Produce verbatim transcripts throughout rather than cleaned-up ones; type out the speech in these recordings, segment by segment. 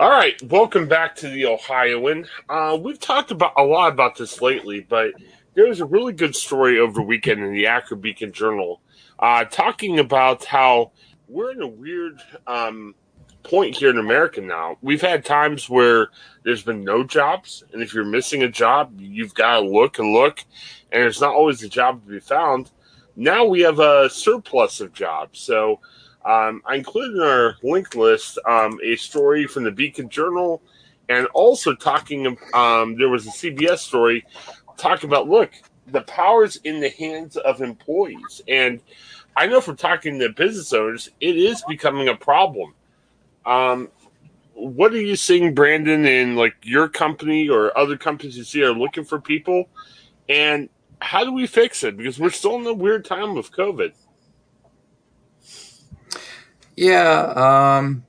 All right, welcome back to the Ohioan. Uh, we've talked about a lot about this lately, but there was a really good story over the weekend in the Akron Beacon Journal uh, talking about how we're in a weird um, point here in America now. We've had times where there's been no jobs, and if you're missing a job, you've got to look and look, and there's not always a job to be found. Now we have a surplus of jobs. So um, I included in our link list um, a story from the Beacon Journal and also talking, um, there was a C B S story talking about, look, the power's in the hands of employees. And I know from talking to business owners, it is becoming a problem. Um, what are you seeing, Brandon, in like your company or other companies you see are looking for people? And how do we fix it? Because we're still in a weird time of COVID. Yeah. Um,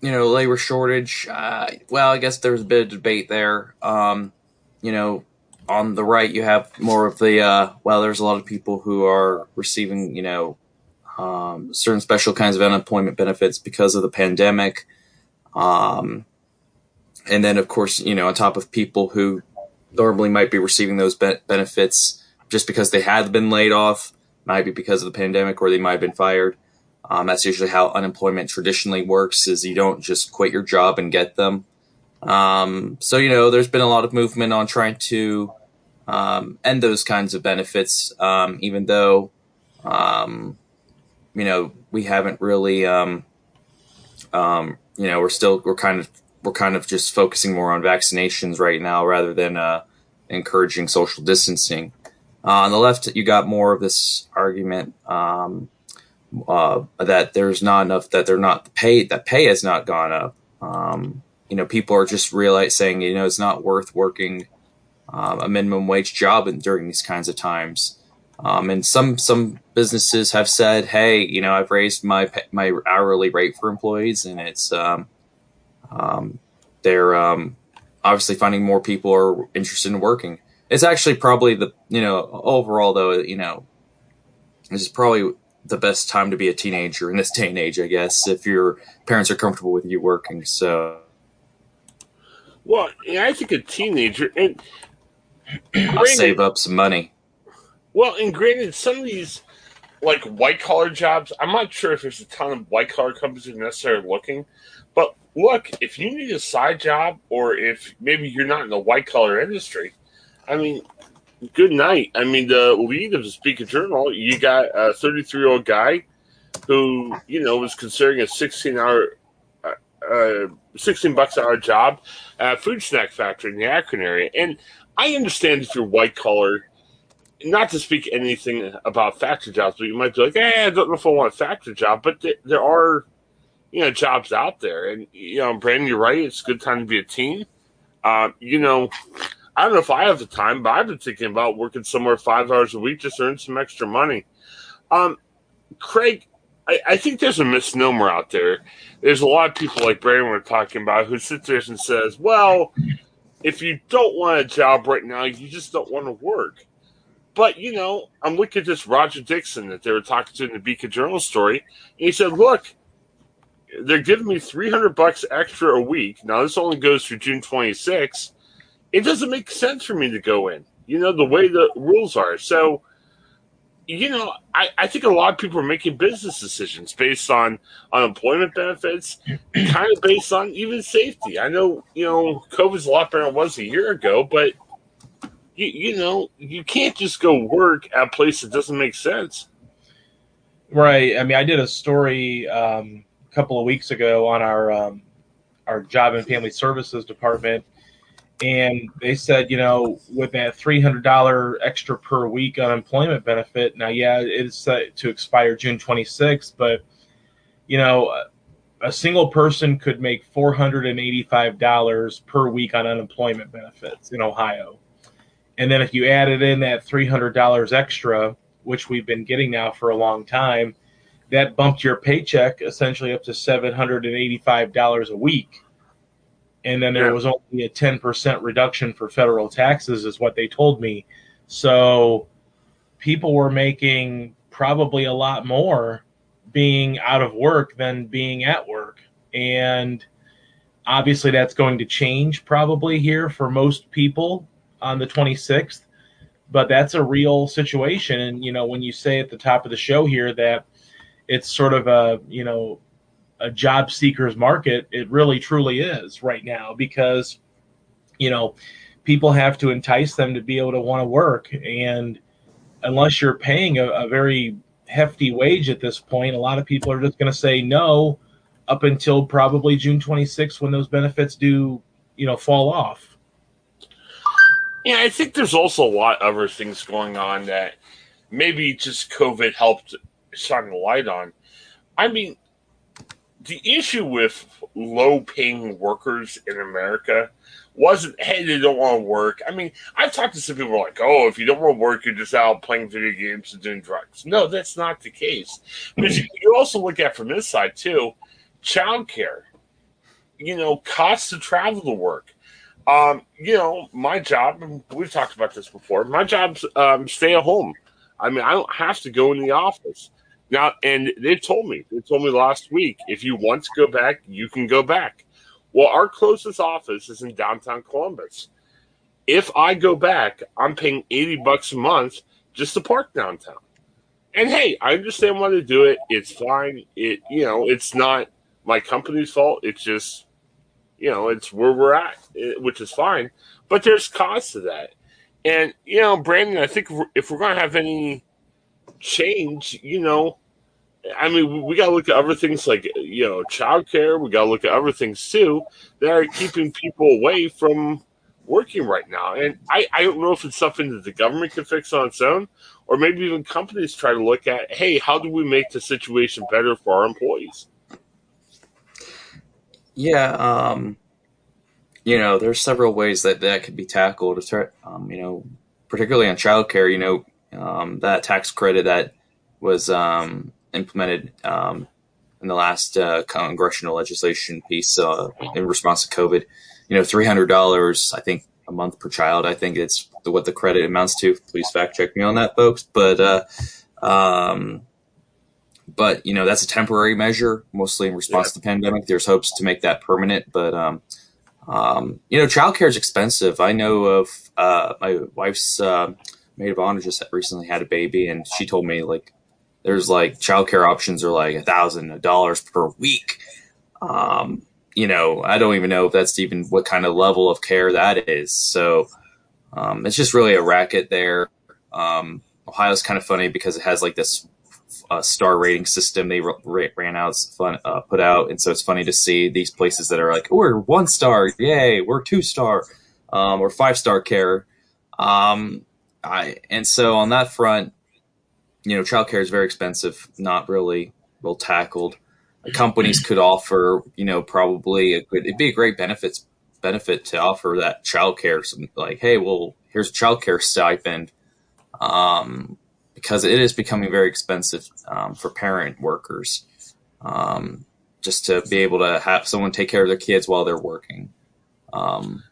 you know, labor shortage. Uh, well, I guess there's a bit of debate there. Um, you know, on the right, you have more of the, uh, well, there's a lot of people who are receiving, you know, um, certain special kinds of unemployment benefits because of the pandemic. Um, and then, of course, you know, on top of people who normally might be receiving those be- benefits just because they had been laid off, might be because of the pandemic, or they might have been fired. Um, that's usually how unemployment traditionally works, is you don't just quit your job and get them. Um, so, you know, there's been a lot of movement on trying to um, end those kinds of benefits, um, even though, um, you know, we haven't really, um, um, you know, we're still, we're kind of, We're kind of just focusing more on vaccinations right now rather than uh, encouraging social distancing. Uh, on the left, you got more of this argument um, uh, that there's not enough, that they're not paid, that pay has not gone up. Um, you know, people are just realizing, saying, you know, it's not worth working um, a minimum wage job in, during these kinds of times. Um, and some some businesses have said, hey, you know, I've raised my my hourly rate for employees, and it's um, Um, they're um, obviously finding more people are interested in working. It's actually probably the, you know, overall though, you know, this is probably the best time to be a teenager in this day and age, I guess, if your parents are comfortable with you working. So, well, I think a teenager, and I'll save up some money. Well, and granted, some of these like white collar jobs, I'm not sure if there's a ton of white collar companies that are necessarily looking, but look, if you need a side job, or if maybe you're not in the white-collar industry, I mean, good night. I mean, the lead of the Beacon Journal, you got a thirty-three-year-old guy who, you know, was considering a sixteen-hour, uh, uh, sixteen bucks an hour job at a food snack factory in the Akron area. And I understand if you're white-collar, not to speak anything about factory jobs, but you might be like, eh, I don't know if I want a factory job, but th- there are... you know, jobs out there. And, you know, Brandon, you're right. It's a good time to be a teen. Uh, you know, I don't know if I have the time, but I've been thinking about working somewhere five hours a week just to earn some extra money. Um, Craig, I, I think there's a misnomer out there. There's a lot of people like Brandon we're talking about who sit there and says, well, if you don't want a job right now, you just don't want to work. But, you know, I'm looking at this Roger Dixon that they were talking to in the Beacon Journal story. And he said, look, they're giving me three hundred bucks extra a week. Now, this only goes through June twenty-sixth. It doesn't make sense for me to go in, you know, the way the rules are. So you know, I, I think a lot of people are making business decisions based on unemployment benefits, kind of based on even safety. I know, you know, COVID's a lot better than it was a year ago, but, you, you know, you can't just go work at a place that doesn't make sense. Right. I mean, I did a story um, a couple of weeks ago on our um, our Job and Family Services department, and they said, you know, with that three hundred dollars extra per week unemployment benefit, now, yeah, it's uh, to expire June twenty-sixth, but, you know, a single person could make four hundred eighty-five dollars per week on unemployment benefits in Ohio. And then if you added in that three hundred dollars extra, which we've been getting now for a long time, that bumped your paycheck essentially up to seven hundred eighty-five dollars a week. And then there was only a ten percent reduction for federal taxes is what they told me. So people were making probably a lot more being out of work than being at work. And obviously that's going to change probably here for most people on the twenty-sixth. But that's a real situation. And, you know, when you say at the top of the show here that it's sort of a, you know, a job seeker's market, it really truly is right now because, you know, people have to entice them to be able to want to work. And unless you're paying a, a very hefty wage at this point, a lot of people are just going to say no up until probably June twenty-sixth when those benefits do, you know, fall off. Yeah, I think there's also a lot of other things going on that maybe just COVID helped shine the light on. I mean, the issue with low-paying workers in America wasn't, hey, they don't want to work. I mean, I've talked to some people who are like, oh, if you don't want to work, you're just out playing video games and doing drugs. No, that's not the case. Because you also look at from this side, too, childcare, you know, costs to travel to work. Um, you know, my job, and we've talked about this before, my job's um, stay at home. I mean, I don't have to go in the office. Now, and they told me, they told me last week, if you want to go back, you can go back. Well, our closest office is in downtown Columbus. If I go back, I'm paying eighty bucks a month just to park downtown. And hey, I understand why they do it. It's fine. It, you know, it's not my company's fault. It's just, you know, it's where we're at, which is fine. But there's costs to that. And, you know, Brandon, I think if we're going to have any change, you know, I mean, we got to look at other things like, you know, childcare. We got to look at other things too that are keeping people away from working right now. And I, I don't know if it's something that the government can fix on its own, or maybe even companies try to look at, hey, how do we make the situation better for our employees? Yeah, um, you know, there's several ways that that could be tackled. Um, you know, particularly on childcare, you know. Um, that tax credit that was um, implemented um, in the last uh, congressional legislation piece uh, in response to COVID, you know, three hundred dollars, I think, a month per child. I think it's the, what the credit amounts to. Please fact check me on that, folks. But, uh, um, but you know, that's a temporary measure, mostly in response yeah. to the pandemic. There's hopes to make that permanent. But, um, um, you know, childcare is expensive. I know of uh, my wife's uh, maid of honor just recently had a baby, and she told me like there's like childcare options are like a thousand dollars per week. Um, you know, I don't even know if that's even what kind of level of care that is. So um, it's just really a racket there. Um, Ohio's kind of funny because it has like this uh, star rating system they r- ran out, fun, uh, put out. And so it's funny to see these places that are like, oh, we're one star. Yay. We're two star um, or five star care. Um, I, and so on that front, you know, childcare is very expensive, not really well tackled. Companies could offer, you know, probably a good, it'd be a great benefits benefit to offer that childcare. Some, like, hey, well, here's a childcare stipend, um, because it is becoming very expensive um, for parent workers, um, just to be able to have someone take care of their kids while they're working. Um,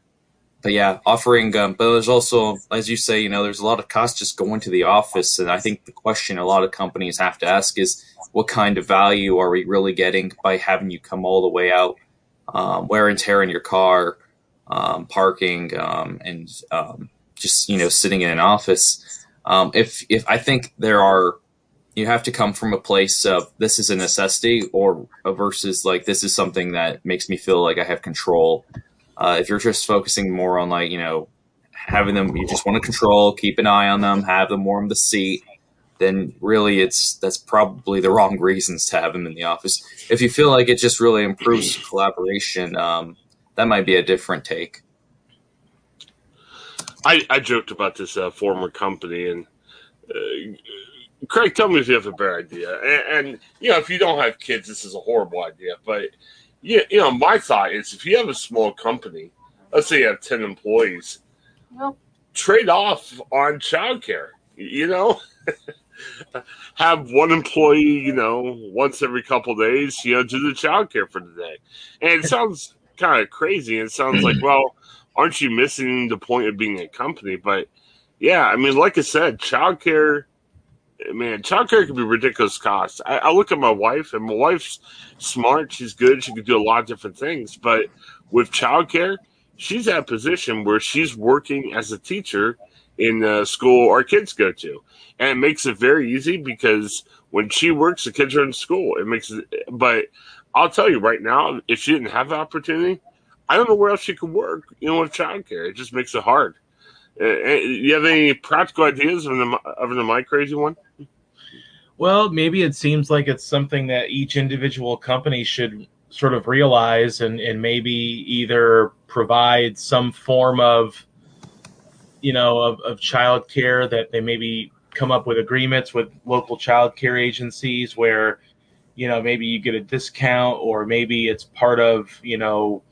But yeah, offering, um, but there's also, as you say, you know, there's a lot of costs just going to the office. And I think the question a lot of companies have to ask is, what kind of value are we really getting by having you come all the way out, um, wear and tear in your car, um, parking, um, and um, just, you know, sitting in an office? Um, if if I think there are, you have to come from a place of this is a necessity, or uh, versus like this is something that makes me feel like I have control. Uh, if you're just focusing more on like, you know, having them, you just want to control, keep an eye on them, have them warm the seat, then really it's that's probably the wrong reasons to have them in the office. If you feel like it just really improves collaboration, um, that might be a different take. I, I joked about this uh, former company, and uh, Craig, tell me if you have a better idea. And, and, you know, if you don't have kids, this is a horrible idea. But, yeah, you know, my thought is if you have a small company, let's say you have ten employees, well, trade off on childcare, you know? Have one employee, you know, once every couple of days, you know, do the childcare for the day. And it sounds kind of crazy. It sounds like, well, aren't you missing the point of being a company? But yeah, I mean, like I said, childcare, man, childcare can be ridiculous costs. I, I look at my wife, and my wife's smart. She's good. She can do a lot of different things. But with childcare, she's at a position where she's working as a teacher in the school our kids go to. And it makes it very easy because when she works, the kids are in school. It makes it, but I'll tell you right now, if she didn't have the opportunity, I don't know where else she could work, you know, with childcare. It just makes it hard. Uh, you have any practical ideas other than, my, other than my crazy one? Well, maybe it seems like it's something that each individual company should sort of realize and, and maybe either provide some form of, you know, of, of childcare that they maybe come up with agreements with local childcare agencies where, you know, maybe you get a discount or maybe it's part of, you know,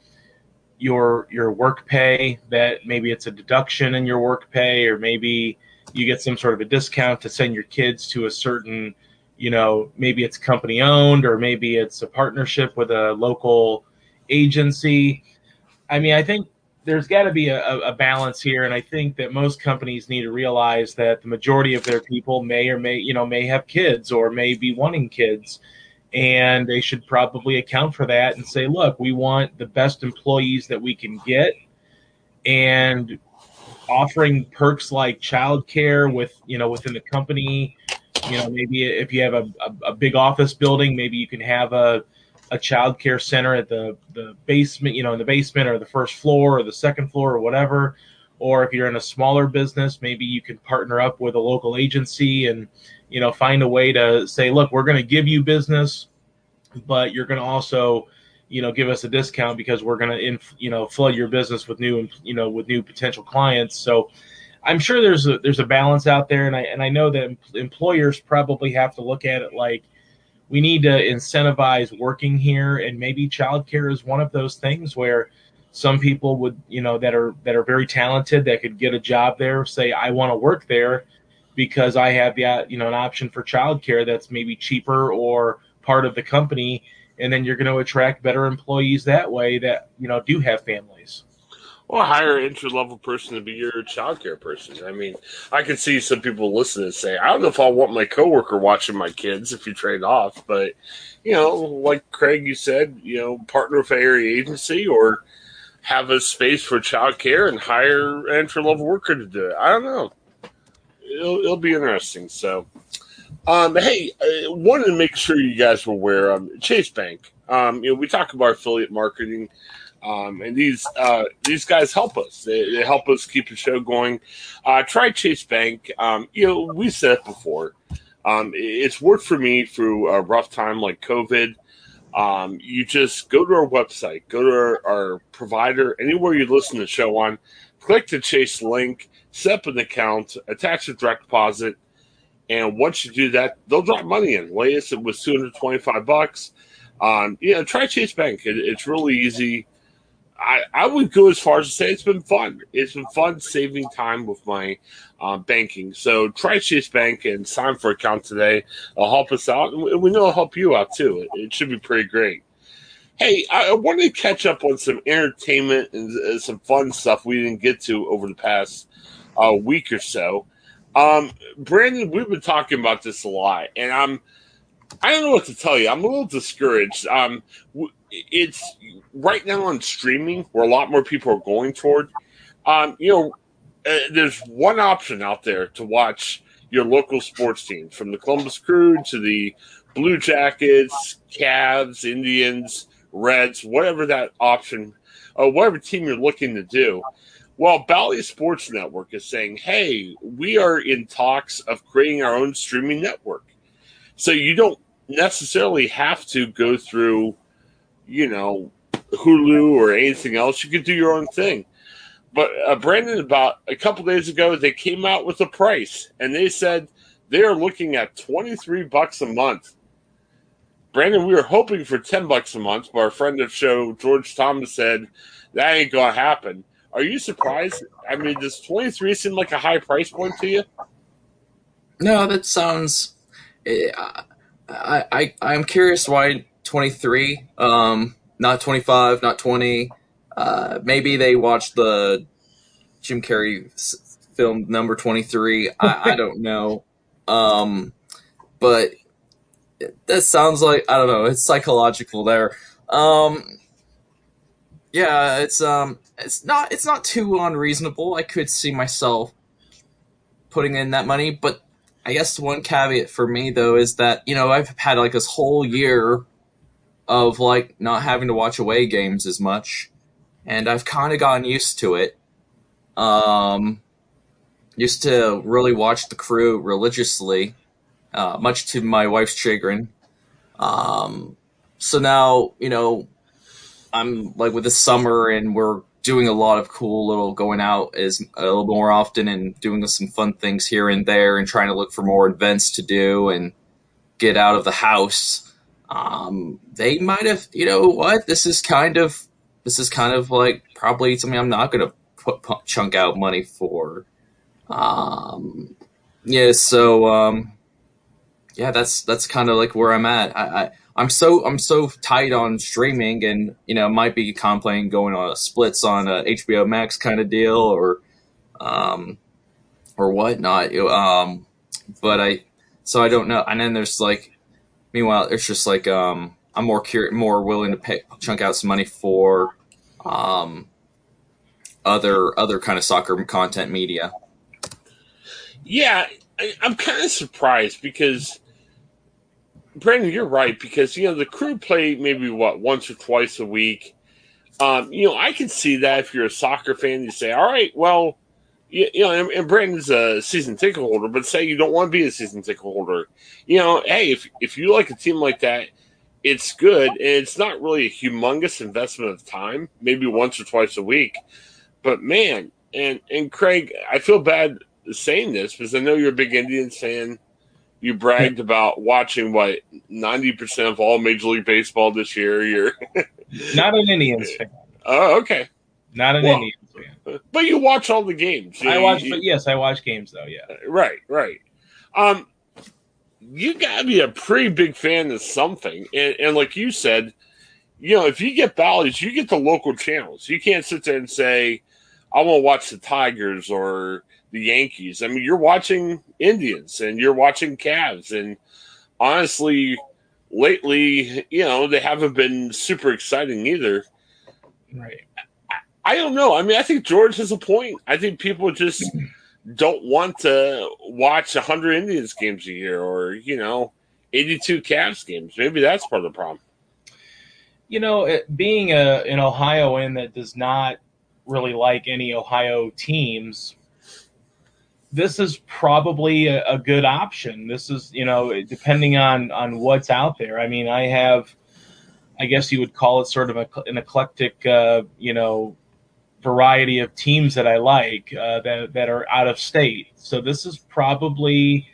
your your work pay, that maybe it's a deduction in your work pay, or maybe you get some sort of a discount to send your kids to a certain, you know, maybe it's company owned or maybe it's a partnership with a local agency. I mean, I think there's got to be a, a balance here. And I think that most companies need to realize that the majority of their people may or may, you know, may have kids or may be wanting kids. And they should probably account for that and say, look, we want the best employees that we can get. And offering perks like childcare with, you know, within the company, you know, maybe if you have a, a, a big office building, maybe you can have a, a childcare center at the, the basement, you know, in the basement or the first floor or the second floor or whatever. Or if you're in a smaller business, maybe you can partner up with a local agency and, you know, find a way to say, look, we're going to give you business, but you're going to also, you know, give us a discount because we're going to, inf- you know, flood your business with new, you know, with new potential clients. So I'm sure there's a, there's a balance out there. And I, and I know that employers probably have to look at it like we need to incentivize working here. And maybe childcare is one of those things where some people would, you know, that are, that are very talented that could get a job there, say, I want to work there because I have the, you know, an option for childcare that's maybe cheaper or part of the company, and then you're going to attract better employees that way that, you know, do have families. Or well, hire an entry-level person to be your childcare person. I mean, I can see some people listening and say, I don't know if I want my coworker watching my kids if you trade off, but, you know, like Craig, you said, you know, partner with an area agency or have a space for childcare and hire an entry-level worker to do it. I don't know. It'll, it'll be interesting. So, um, hey, I wanted to make sure you guys were aware. Um, Chase Bank. Um, you know, we talk about affiliate marketing, um, and these uh, these guys help us. They, they help us keep the show going. Uh, try Chase Bank. Um, you know, we said it before. Um, it's worked for me through a rough time like COVID. Um, you just go to our website, go to our, our provider, anywhere you listen to the show on, click the Chase link, set up an account, attach a direct deposit, and once you do that, they'll drop money in. Latest, it was two hundred twenty-five bucks. Um, you know, try Chase Bank. It, it's really easy. I, I would go as far as to say it's been fun. It's been fun saving time with my uh, banking. So try Chase Bank and sign for an account today. It'll help us out, and we know it'll help you out too. It, it should be pretty great. Hey, I, I wanted to catch up on some entertainment and uh, some fun stuff we didn't get to over the past uh, week or so. Um, Brandon, we've been talking about this a lot, and I'm I don't know what to tell you. I'm a little discouraged. Um, it's right now on streaming where a lot more people are going toward. Um, you know, uh, there's one option out there to watch your local sports teams, from the Columbus Crew to the Blue Jackets, Cavs, Indians, Reds, whatever that option, uh, whatever team you're looking to do. Well, Bally Sports Network is saying, hey, we are in talks of creating our own streaming network. So you don't necessarily have to go through, you know, Hulu or anything else. You could do your own thing. But uh, Brandon, about a couple days ago, they came out with a price, and they said they are looking at twenty-three bucks a month. Brandon, we were hoping for ten bucks a month, but our friend of the show, George Thomas, said that ain't going to happen. Are you surprised? I mean, does twenty-three seem like a high price point to you? No, that sounds. Uh, I I I'm curious why twenty-three, um, not twenty-five, not twenty. Uh, maybe they watched the Jim Carrey film Number twenty-three. I, I don't know, um, but that sounds like I don't know. It's psychological there. Um, yeah, it's um. It's not it's not too unreasonable. I could see myself putting in that money, but I guess one caveat for me though is that, you know, I've had like this whole year of like not having to watch away games as much, and I've kind of gotten used to it. Um, used to really watch the Crew religiously, uh, much to my wife's chagrin. Um, so now, you know, I'm like with the summer and we're doing a lot of cool little going out is a little more often and doing some fun things here and there and trying to look for more events to do and get out of the house. Um, they might have, you know what, this is kind of, this is kind of like probably something I'm not going to put pump, chunk out money for. Um, yeah. So, um, yeah, that's, that's kind of like where I'm at. I, I I'm so I'm so tight on streaming, and you know might be contemplating going on a splits on a H B O Max kind of deal or, um, or whatnot. Um, but I so I don't know. And then there's like, meanwhile it's just like um, I'm more cur- more willing to pay, chunk out some money for, um, other other kind of soccer content media. Yeah, I, I'm kind of surprised because. Brandon, you're right, because, you know, the Crew play maybe, what, once or twice a week. Um, you know, I can see that if you're a soccer fan, you say, all right, well, you, you know, and, and Brandon's a season ticket holder, but say you don't want to be a season ticket holder. You know, hey, if if you like a team like that, it's good, and it's not really a humongous investment of time, maybe once or twice a week. But, man, and, and Craig, I feel bad saying this because I know you're a big Indians fan. You bragged about watching, what, ninety percent of all Major League Baseball this year. You're not an Indians fan. Oh, okay. Not an well, Indians fan. But you watch all the games. You I know, watch, you, but yes, I watch games, though, yeah. Right, right. Um, you got to be a pretty big fan of something. And, and like you said, you know, if you get Bally's, you get the local channels. You can't sit there and say, I want to watch the Tigers or the Yankees. I mean, you're watching Indians and you're watching Cavs, and honestly, lately, you know, they haven't been super exciting either. Right. I, I don't know. I mean, I think George has a point. I think people just don't want to watch one hundred Indians games a year or, you know, eighty-two Cavs games. Maybe that's part of the problem. You know, it, being a, an Ohioan that does not really like any Ohio teams, this is probably a, a good option. This is, you know, depending on, on what's out there. I mean, I have, I guess you would call it sort of a, an eclectic, uh, you know, variety of teams that I like uh, that, that are out of state. So this is probably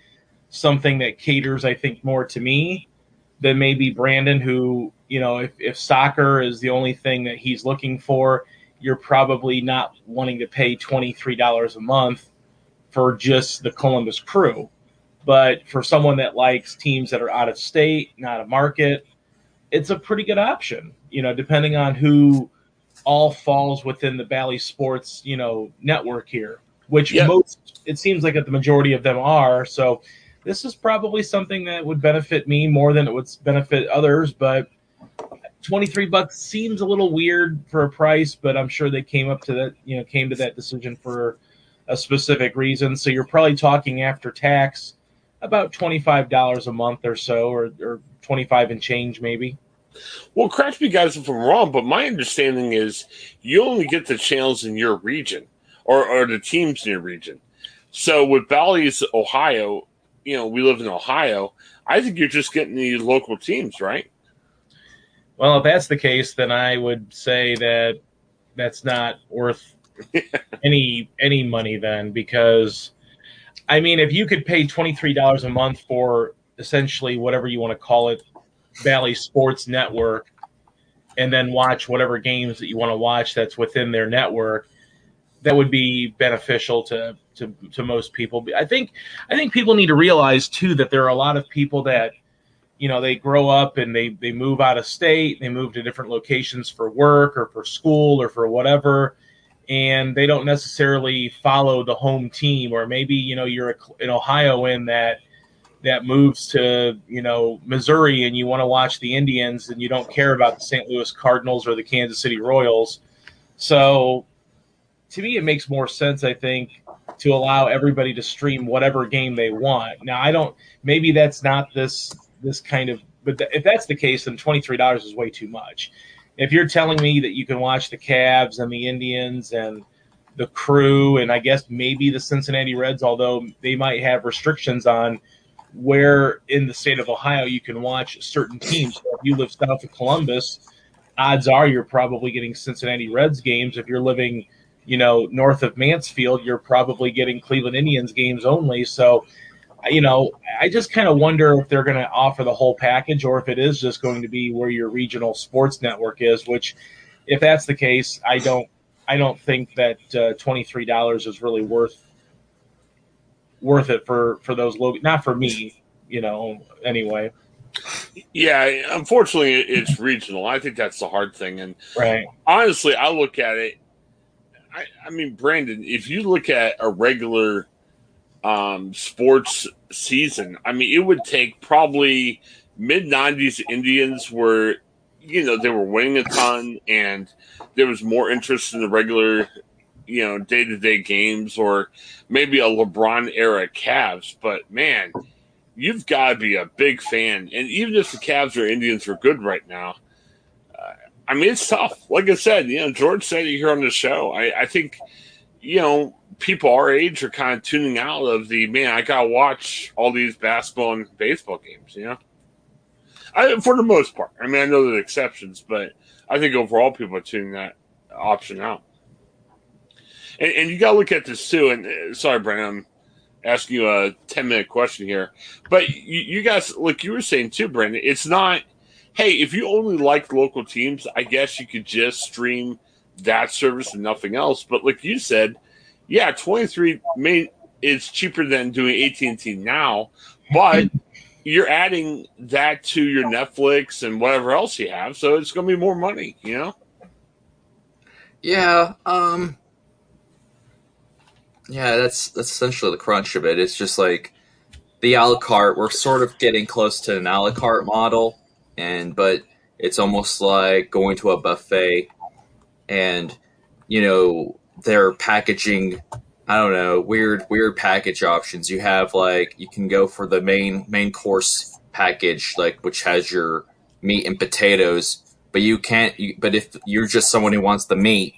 something that caters, I think, more to me than maybe Brandon, who, you know, if, if soccer is the only thing that he's looking for, you're probably not wanting to pay twenty-three dollars a month for just the Columbus Crew. But for someone that likes teams that are out of state, not a market, it's a pretty good option, you know, depending on who all falls within the Bally Sports, you know, network here, which yep. most, it seems like that the majority of them are. So this is probably something that would benefit me more than it would benefit others, but twenty-three bucks seems a little weird for a price, but I'm sure they came up to that, you know, came to that decision for a specific reason. So you're probably talking after tax about twenty-five dollars a month or so, or, or twenty-five and change maybe. Well, correct me, guys, if I'm wrong, but my understanding is you only get the channels in your region or, or the teams in your region. So with Bally's Ohio, you know, we live in Ohio. I think you're just getting the local teams, right? Well, if that's the case, then I would say that that's not worth any any money then, because, I mean, if you could pay twenty-three dollars a month for essentially whatever you want to call it, Bally Sports Network, and then watch whatever games that you want to watch that's within their network, that would be beneficial to, to, to most people. I think I think people need to realize, too, that there are a lot of people that, you know, they grow up and they, they move out of state, they move to different locations for work or for school or for whatever, and they don't necessarily follow the home team. Or maybe, you know, you're an Ohioan that that moves to, you know, Missouri and you want to watch the Indians and you don't care about the Saint Louis Cardinals or the Kansas City Royals. So to me, it makes more sense, I think, to allow everybody to stream whatever game they want. Now, I don't – maybe that's not this this kind of – but th- if that's the case, then twenty-three dollars is way too much. If you're telling me that you can watch the Cavs and the Indians and the Crew and I guess maybe the Cincinnati Reds, although they might have restrictions on where in the state of Ohio you can watch certain teams. So if you live south of Columbus, odds are you're probably getting Cincinnati Reds games. If you're living – you know, north of Mansfield, you're probably getting Cleveland Indians games only. So, you know, I just kind of wonder if they're going to offer the whole package or if it is just going to be where your regional sports network is, which if that's the case, I don't I don't think that uh, twenty-three dollars is really worth worth it for, for those low, not for me, you know, anyway. Yeah, unfortunately, it's regional. I think that's the hard thing. And right. Honestly, I look at it. I, I mean, Brandon, if you look at a regular um, sports season, I mean, it would take probably mid nineties Indians were, you know, they were winning a ton and there was more interest in the regular, you know, day-to-day games or maybe a LeBron-era Cavs. But, man, you've got to be a big fan. And even if the Cavs or Indians are good right now, I mean, it's tough. Like I said, you know, George said it here on the show. I, I think, you know, people our age are kind of tuning out of the, man, I got to watch all these basketball and baseball games, you know? I, for the most part. I mean, I know there's exceptions, but I think overall people are tuning that option out. And, and you got to look at this too. And uh, sorry, Brandon, I'm asking you a ten-minute question here. But you, you guys, like you were saying too, Brandon, it's not – hey, if you only like local teams, I guess you could just stream that service and nothing else. But like you said, yeah, twenty-three may, is cheaper than doing A T and T now, but you're adding that to your Netflix and whatever else you have, so it's going to be more money, you know? Yeah. Um, yeah, that's, that's essentially the crunch of it. It's just like the a la carte. We're sort of getting close to an a la carte model. And but it's almost like going to a buffet and, you know, they're packaging, I don't know, weird, weird package options. You have like you can go for the main main course package, like which has your meat and potatoes. But you can't. You, but if you're just someone who wants the meat,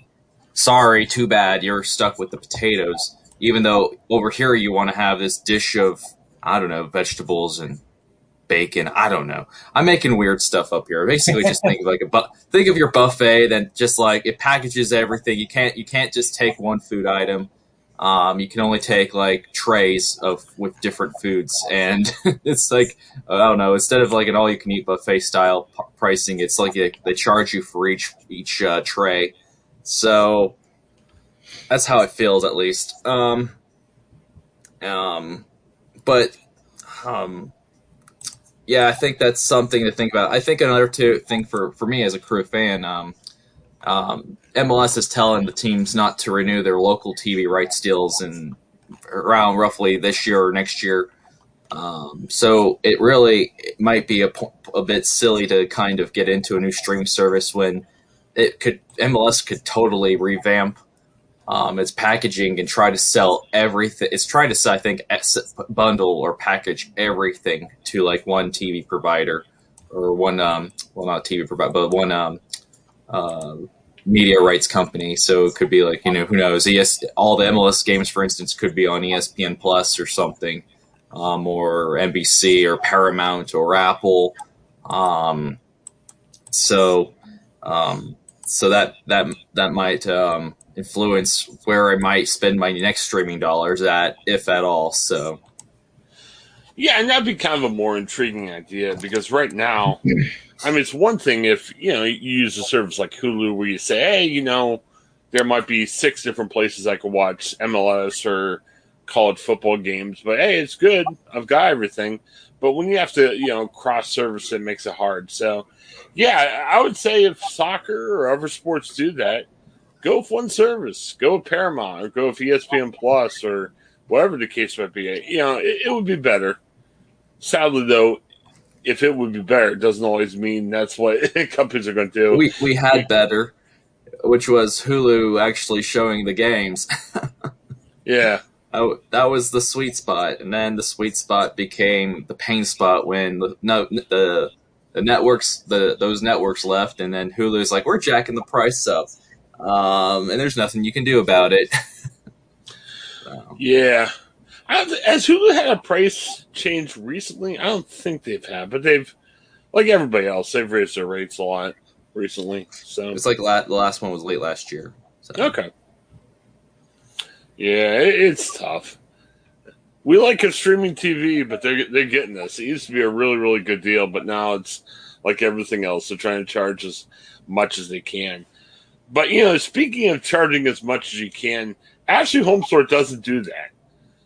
sorry, too bad. You're stuck with the potatoes, even though over here you want to have this dish of, I don't know, vegetables and bacon. I don't know. I'm making weird stuff up here. Basically, just think of like a bu- think of your buffet. Then just like it packages everything. You can't you can't just take one food item. Um, you can only take like trays of with different foods, and it's like I don't know. Instead of like an all you can eat buffet style p- pricing, it's like they, they charge you for each each uh, tray. So that's how it feels, at least. Um, um, but um. Yeah, I think that's something to think about. I think another two thing for, for me as a Crew fan, um, um, M L S is telling the teams not to renew their local T V rights deals in around roughly this year or next year. Um, so it really it might be a, a bit silly to kind of get into a new streaming service when it could M L S could totally revamp um, its packaging and try to sell everything. It's trying to, I think, bundle or package everything to like one T V provider or one, um, well, not T V provider, but one um, uh, media rights company. So it could be like, you know, who knows? E S- all the M L S games, for instance, could be on E S P N Plus or something, um, or N B C or Paramount or Apple. Um, so, um, so that, that, that might, um, influence where I might spend my next streaming dollars at, if at all. So, yeah, and that'd be kind of a more intriguing idea, because right now, I mean, it's one thing if, you know, you use a service like Hulu where you say, hey, you know, there might be six different places I could watch M L S or college football games, but hey, it's good. I've got everything. But when you have to, you know, cross service, it makes it hard. So, yeah, I would say if soccer or other sports do that, go with one service. Go with Paramount or go with E S P N Plus or whatever the case might be. You know, it, it would be better. Sadly, though, if it would be better, it doesn't always mean that's what companies are going to do. We we had better, which was Hulu actually showing the games. Yeah. I, that was the sweet spot. And then the sweet spot became the pain spot when the, no, the, the networks, the those networks left. And then Hulu's like, we're jacking the price up. Um, and there's nothing you can do about it. So. Yeah. I th- has Hulu had a price change recently? I don't think they've had, but they've, like everybody else, they've raised their rates a lot recently. So it's like la- the last one was late last year. So. Okay. Yeah, it, it's tough. We like a streaming T V, but they're, they're getting us. It used to be a really, really good deal, but now it's like everything else. They're trying to charge as much as they can. But, you know, speaking of charging as much as you can, Ashley Home Store doesn't do that.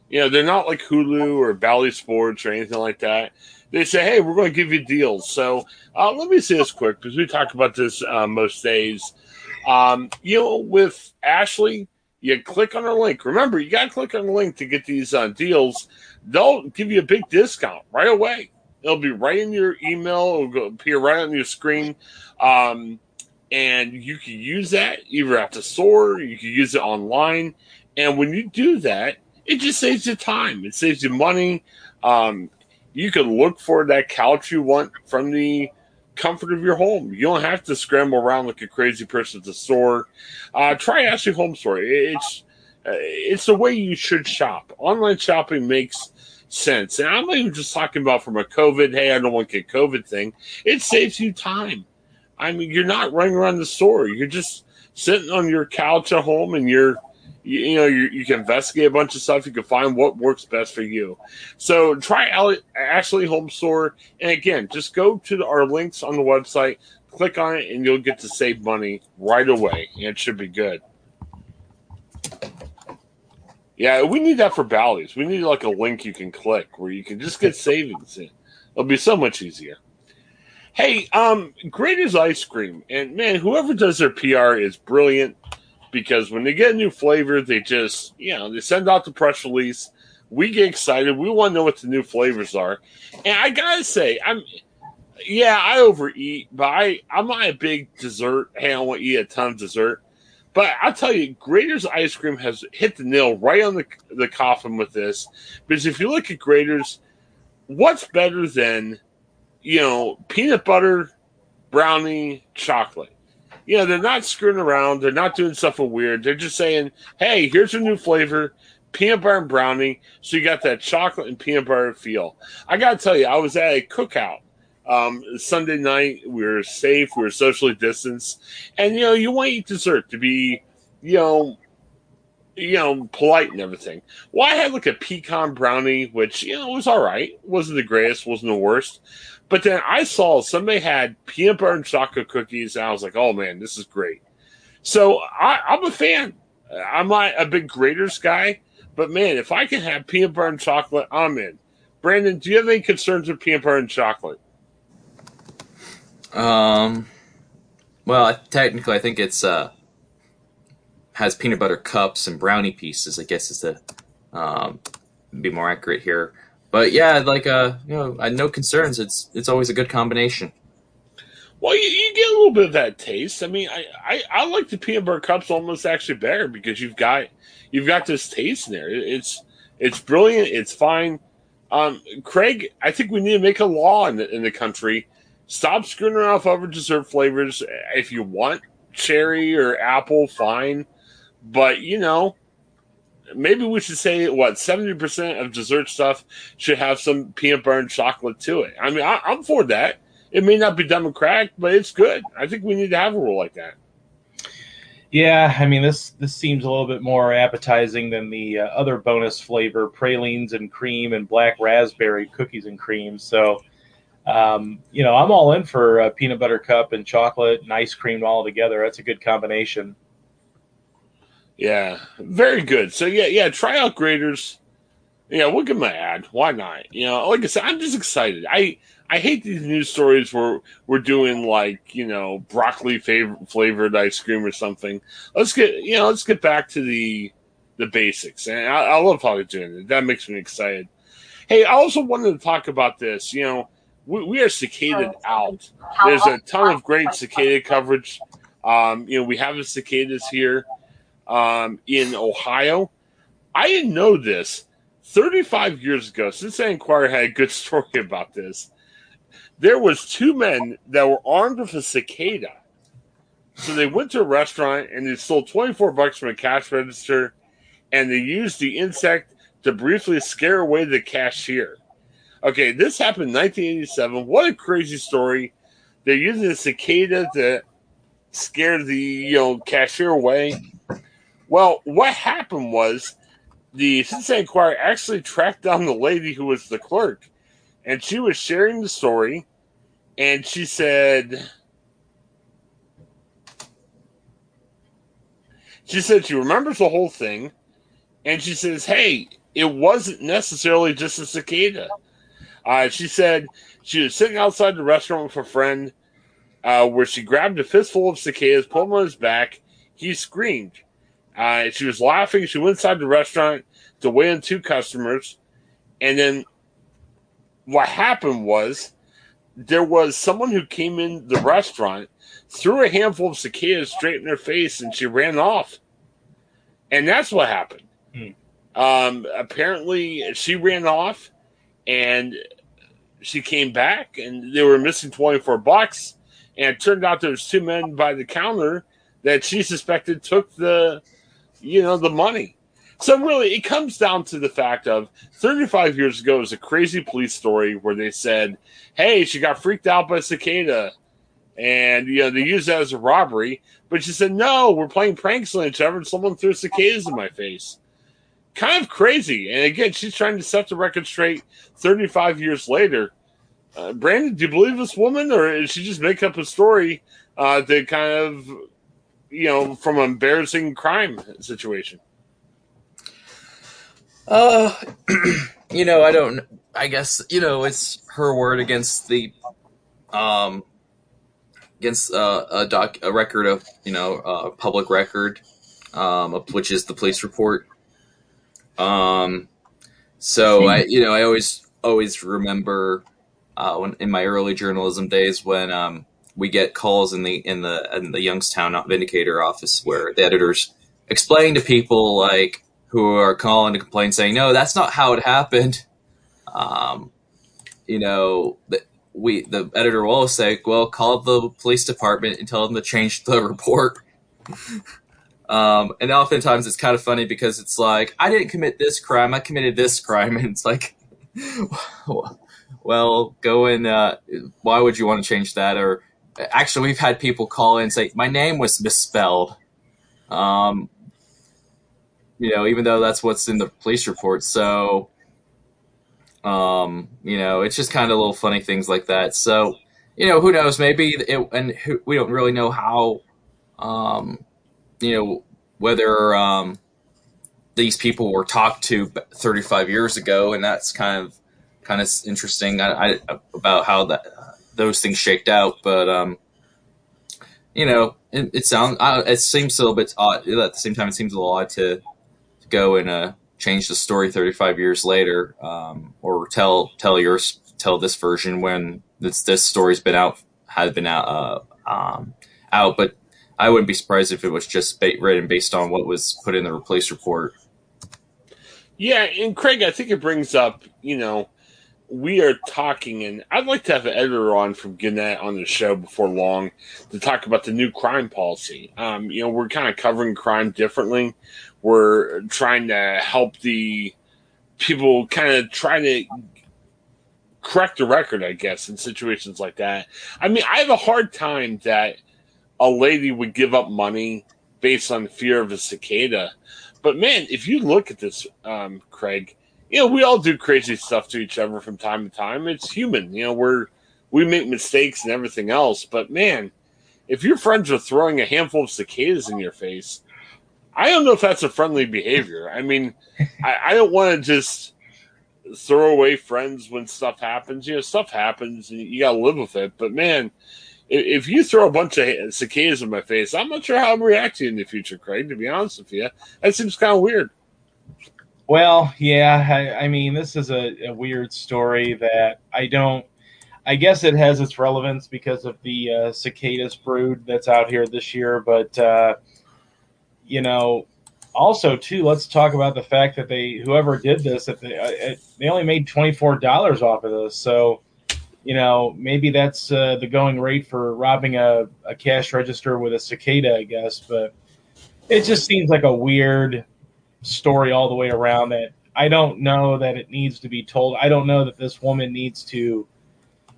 You know, they're not like Hulu or Bally Sports or anything like that. They say, hey, we're going to give you deals. So uh, let me say this quick, because we talk about this uh, most days. Um, you know, with Ashley, you click on her link. Remember, you got to click on the link to get these uh, deals. They'll give you a big discount right away. It'll be right in your email. It'll appear right on your screen. Um And you can use that either at the store, you can use it online. And when you do that, it just saves you time. It saves you money. Um, you can look for that couch you want from the comfort of your home. You don't have to scramble around like a crazy person at the store. Uh, try Ashley Home Store. It's, it's the way you should shop. Online shopping makes sense. And I'm not even just talking about from a COVID, hey, I don't want to get COVID thing. It saves you time. I mean, you're not running around the store. You're just sitting on your couch at home, and you're, you, you know, you, you can investigate a bunch of stuff. You can find what works best for you. So try Ashley Home Store. And again, just go to the, our links on the website, click on it, and you'll get to save money right away. And it should be good. Yeah, we need that for Bally's. We need like a link you can click where you can just get savings in. It'll be so much easier. Hey, um, Graeter's Ice Cream, and man, whoever does their P R is brilliant, because when they get a new flavor, they just, you know, they send out the press release. We get excited. We want to know what the new flavors are. And I gotta say, I'm, yeah, I overeat, but I, I'm not a big dessert. Hey, I want to eat a ton of dessert. But I'll tell you, Graeter's Ice Cream has hit the nail right on the, the coffin with this, because if you look at Graeter's, what's better than, you know, peanut butter, brownie, chocolate. You know, they're not screwing around. They're not doing stuff weird. They're just saying, hey, here's a new flavor, peanut butter and brownie. So you got that chocolate and peanut butter feel. I got to tell you, I was at a cookout um, Sunday night. We were safe. We were socially distanced. And, you know, you want to eat dessert to be, you know, you know, polite and everything. Well, I had like a pecan brownie, which, you know, was all right. Wasn't the greatest. Wasn't the worst. But then I saw somebody had peanut butter and chocolate cookies, and I was like, oh, man, this is great. So I, I'm a fan. I'm not a big Graeter's guy, but, man, if I can have peanut butter and chocolate, I'm in. Brandon, do you have any concerns with peanut butter and chocolate? Um, well, technically I think it's uh, has peanut butter cups and brownie pieces, I guess is the um, be more accurate here. But yeah, like uh, you know, I no concerns. It's it's always a good combination. Well, you, you get a little bit of that taste. I mean, I, I, I like the peanut butter cups almost actually better because you've got you've got this taste in there. It's it's brilliant. It's fine. Um, Craig, I think we need to make a law in the, in the country. Stop screwing around with other dessert flavors. If you want cherry or apple, fine. But, you know, maybe we should say, what, seventy percent of dessert stuff should have some peanut butter and chocolate to it. I mean, I, I'm for that. It may not be democratic, but it's good. I think we need to have a rule like that. Yeah, I mean, this this seems a little bit more appetizing than the uh, other bonus flavor, pralines and cream and black raspberry cookies and cream. So, um, you know, I'm all in for a peanut butter cup and chocolate and ice cream all together. That's a good combination. Yeah, very good. So, yeah, yeah, try out Graeter's. Yeah, we'll give them an ad. Why not? You know, like I said, I'm just excited. I I hate these news stories where we're doing, like, you know, broccoli fav- flavored ice cream or something. Let's get, you know, let's get back to the the basics. And I, I love how they're doing it. That makes me excited. Hey, I also wanted to talk about this. You know, we, we are cicadaed out. There's a ton of great cicada coverage. Um, you know, we have the cicadas here um, in Ohio. I didn't know this. thirty-five years ago, since I inquired, had a good story about this. There was two men that were armed with a cicada. So they went to a restaurant and they stole twenty-four bucks from a cash register, and they used the insect to briefly scare away the cashier. Okay, this happened in nineteen eighty-seven. What a crazy story. They're using a cicada to scare the, you know, cashier away. Well, what happened was the Cincinnati Inquirer actually tracked down the lady who was the clerk. And she was sharing the story, and she said, she said she remembers the whole thing, and she says, hey, it wasn't necessarily just a cicada. Uh, she said she was sitting outside the restaurant with a friend uh, where she grabbed a fistful of cicadas, pulled him on his back. He screamed. Uh, she was laughing. She went inside the restaurant to weigh in two customers, and then what happened was there was someone who came in the restaurant, threw a handful of cicadas straight in her face, and she ran off. And that's what happened. Hmm. Um, apparently, she ran off, and she came back, and they were missing twenty-four bucks. And it turned out there was two men by the counter that she suspected took the, you know, the money. So really, it comes down to the fact of thirty-five years ago, it was a crazy police story where they said, hey, she got freaked out by a cicada, and, you know, they used that as a robbery. But she said, no, we're playing pranks on each other, and someone threw cicadas in my face. Kind of crazy. And again, she's trying to set the record straight thirty-five years later. Uh, Brandon, do you believe this woman, or is she just making up a story uh, to kind of, you know, from an embarrassing crime situation? Uh, you know, I don't, I guess, you know, it's her word against the, um, against, uh, a doc, a record of, you know, uh, public record, um, which is the police report. Um, so I, you know, I always, always remember, uh, when in my early journalism days when, um, we get calls in the, in the, in the Youngstown Vindicator office where the editors explain to people, like, who are calling to complain, saying, no, that's not how it happened. Um, you know, the, we the editor will always say, well, call the police department and tell them to change the report. um, and oftentimes it's kind of funny because it's like, I didn't commit this crime, I committed this crime. And it's like, well, go and uh, why would you want to change that? Or actually, we've had people call in and say, my name was misspelled. Um You know, even though that's what's in the police report. So, um, you know, it's just kind of little funny things like that. So, you know, who knows? Maybe it, and who, we don't really know how, um, you know, whether um, these people were talked to thirty-five years ago, and that's kind of kind of interesting I, I, about how that uh, those things shaked out. But, um, you know, it, it sounds uh, it seems a little bit odd. At the same time, it seems a little odd to. Go and uh, change the story thirty-five years later, um, or tell tell your tell this version when this this story's been out had been out uh, um, out, but I wouldn't be surprised if it was just written based on what was put in the replace report. Yeah, and Craig, I think it brings up, you know, we are talking, and I'd like to have an editor on from Gannett on the show before long to talk about the new crime policy. Um, you know, we're kind of covering crime differently. We're trying to help the people kind of try to correct the record, I guess, in situations like that. I mean, I have a hard time that a lady would give up money based on fear of a cicada. But, man, if you look at this, um, Craig, you know, we all do crazy stuff to each other from time to time. It's human. You know, we're, we make mistakes and everything else. But, man, if your friends are throwing a handful of cicadas in your face, I don't know if that's a friendly behavior. I mean, I, I don't want to just throw away friends when stuff happens. You know, stuff happens, and you got to live with it. But, man, if you throw a bunch of cicadas in my face, I'm not sure how I'm reacting in the future, Craig, to be honest with you. That seems kind of weird. Well, yeah, I, I mean, this is a, a weird story that I don't – I guess it has its relevance because of the uh, cicadas brood that's out here this year. But, uh, you know, also, too, let's talk about the fact that they – whoever did this, that they, uh, they only made twenty-four dollars off of this. So, you know, maybe that's uh, the going rate for robbing a, a cash register with a cicada, I guess. But it just seems like a weird – story all the way around that I don't know that it needs to be told. I don't know that this woman needs to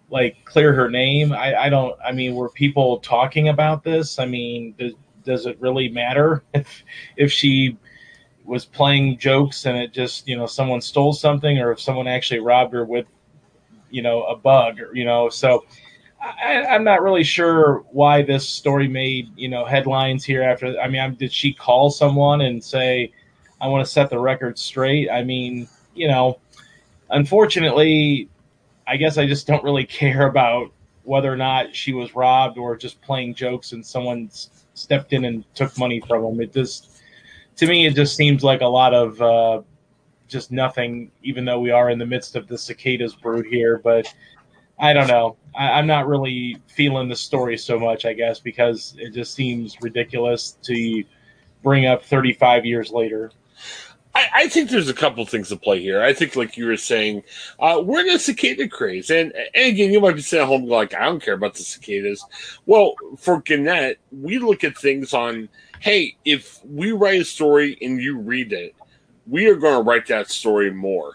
like clear her name. I, I don't, I mean, were people talking about this? I mean, does, does it really matter if, if she was playing jokes and it just, you know, someone stole something or if someone actually robbed her with, you know, a bug or, you know, so I, I'm not really sure why this story made, you know, headlines here after. I mean, I'm, did she call someone and say, I want to set the record straight? I mean, you know, unfortunately, I guess I just don't really care about whether or not she was robbed or just playing jokes and someone stepped in and took money from them. It just, to me, it just seems like a lot of uh, just nothing, even though we are in the midst of the cicadas brood here. But I don't know. I, I'm not really feeling the story so much, I guess, because it just seems ridiculous to bring up thirty-five years later. I think there's a couple things at play here. I think, like you were saying, uh, we're in a cicada craze. And, and again, you might be sitting at home like, I don't care about the cicadas. Well, for Gannett, we look at things on, hey, if we write a story and you read it, we are going to write that story more.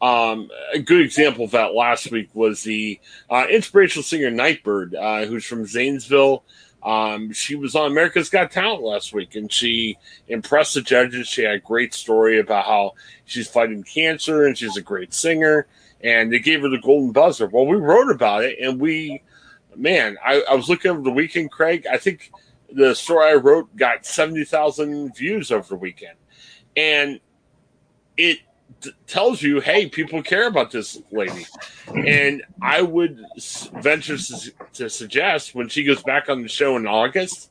Um, a good example of that last week was the uh, inspirational singer Nightbird, uh, who's from Zanesville. Um, she was on America's Got Talent last week, and she impressed the judges. She had a great story about how she's fighting cancer, and she's a great singer, and they gave her the golden buzzer. Well, we wrote about it, and we, man, I, I was looking over the weekend, Craig. I think the story I wrote got seventy thousand views over the weekend, and it t- tells you, hey, people care about this lady. And I would venture to, to suggest when she goes back on the show in August,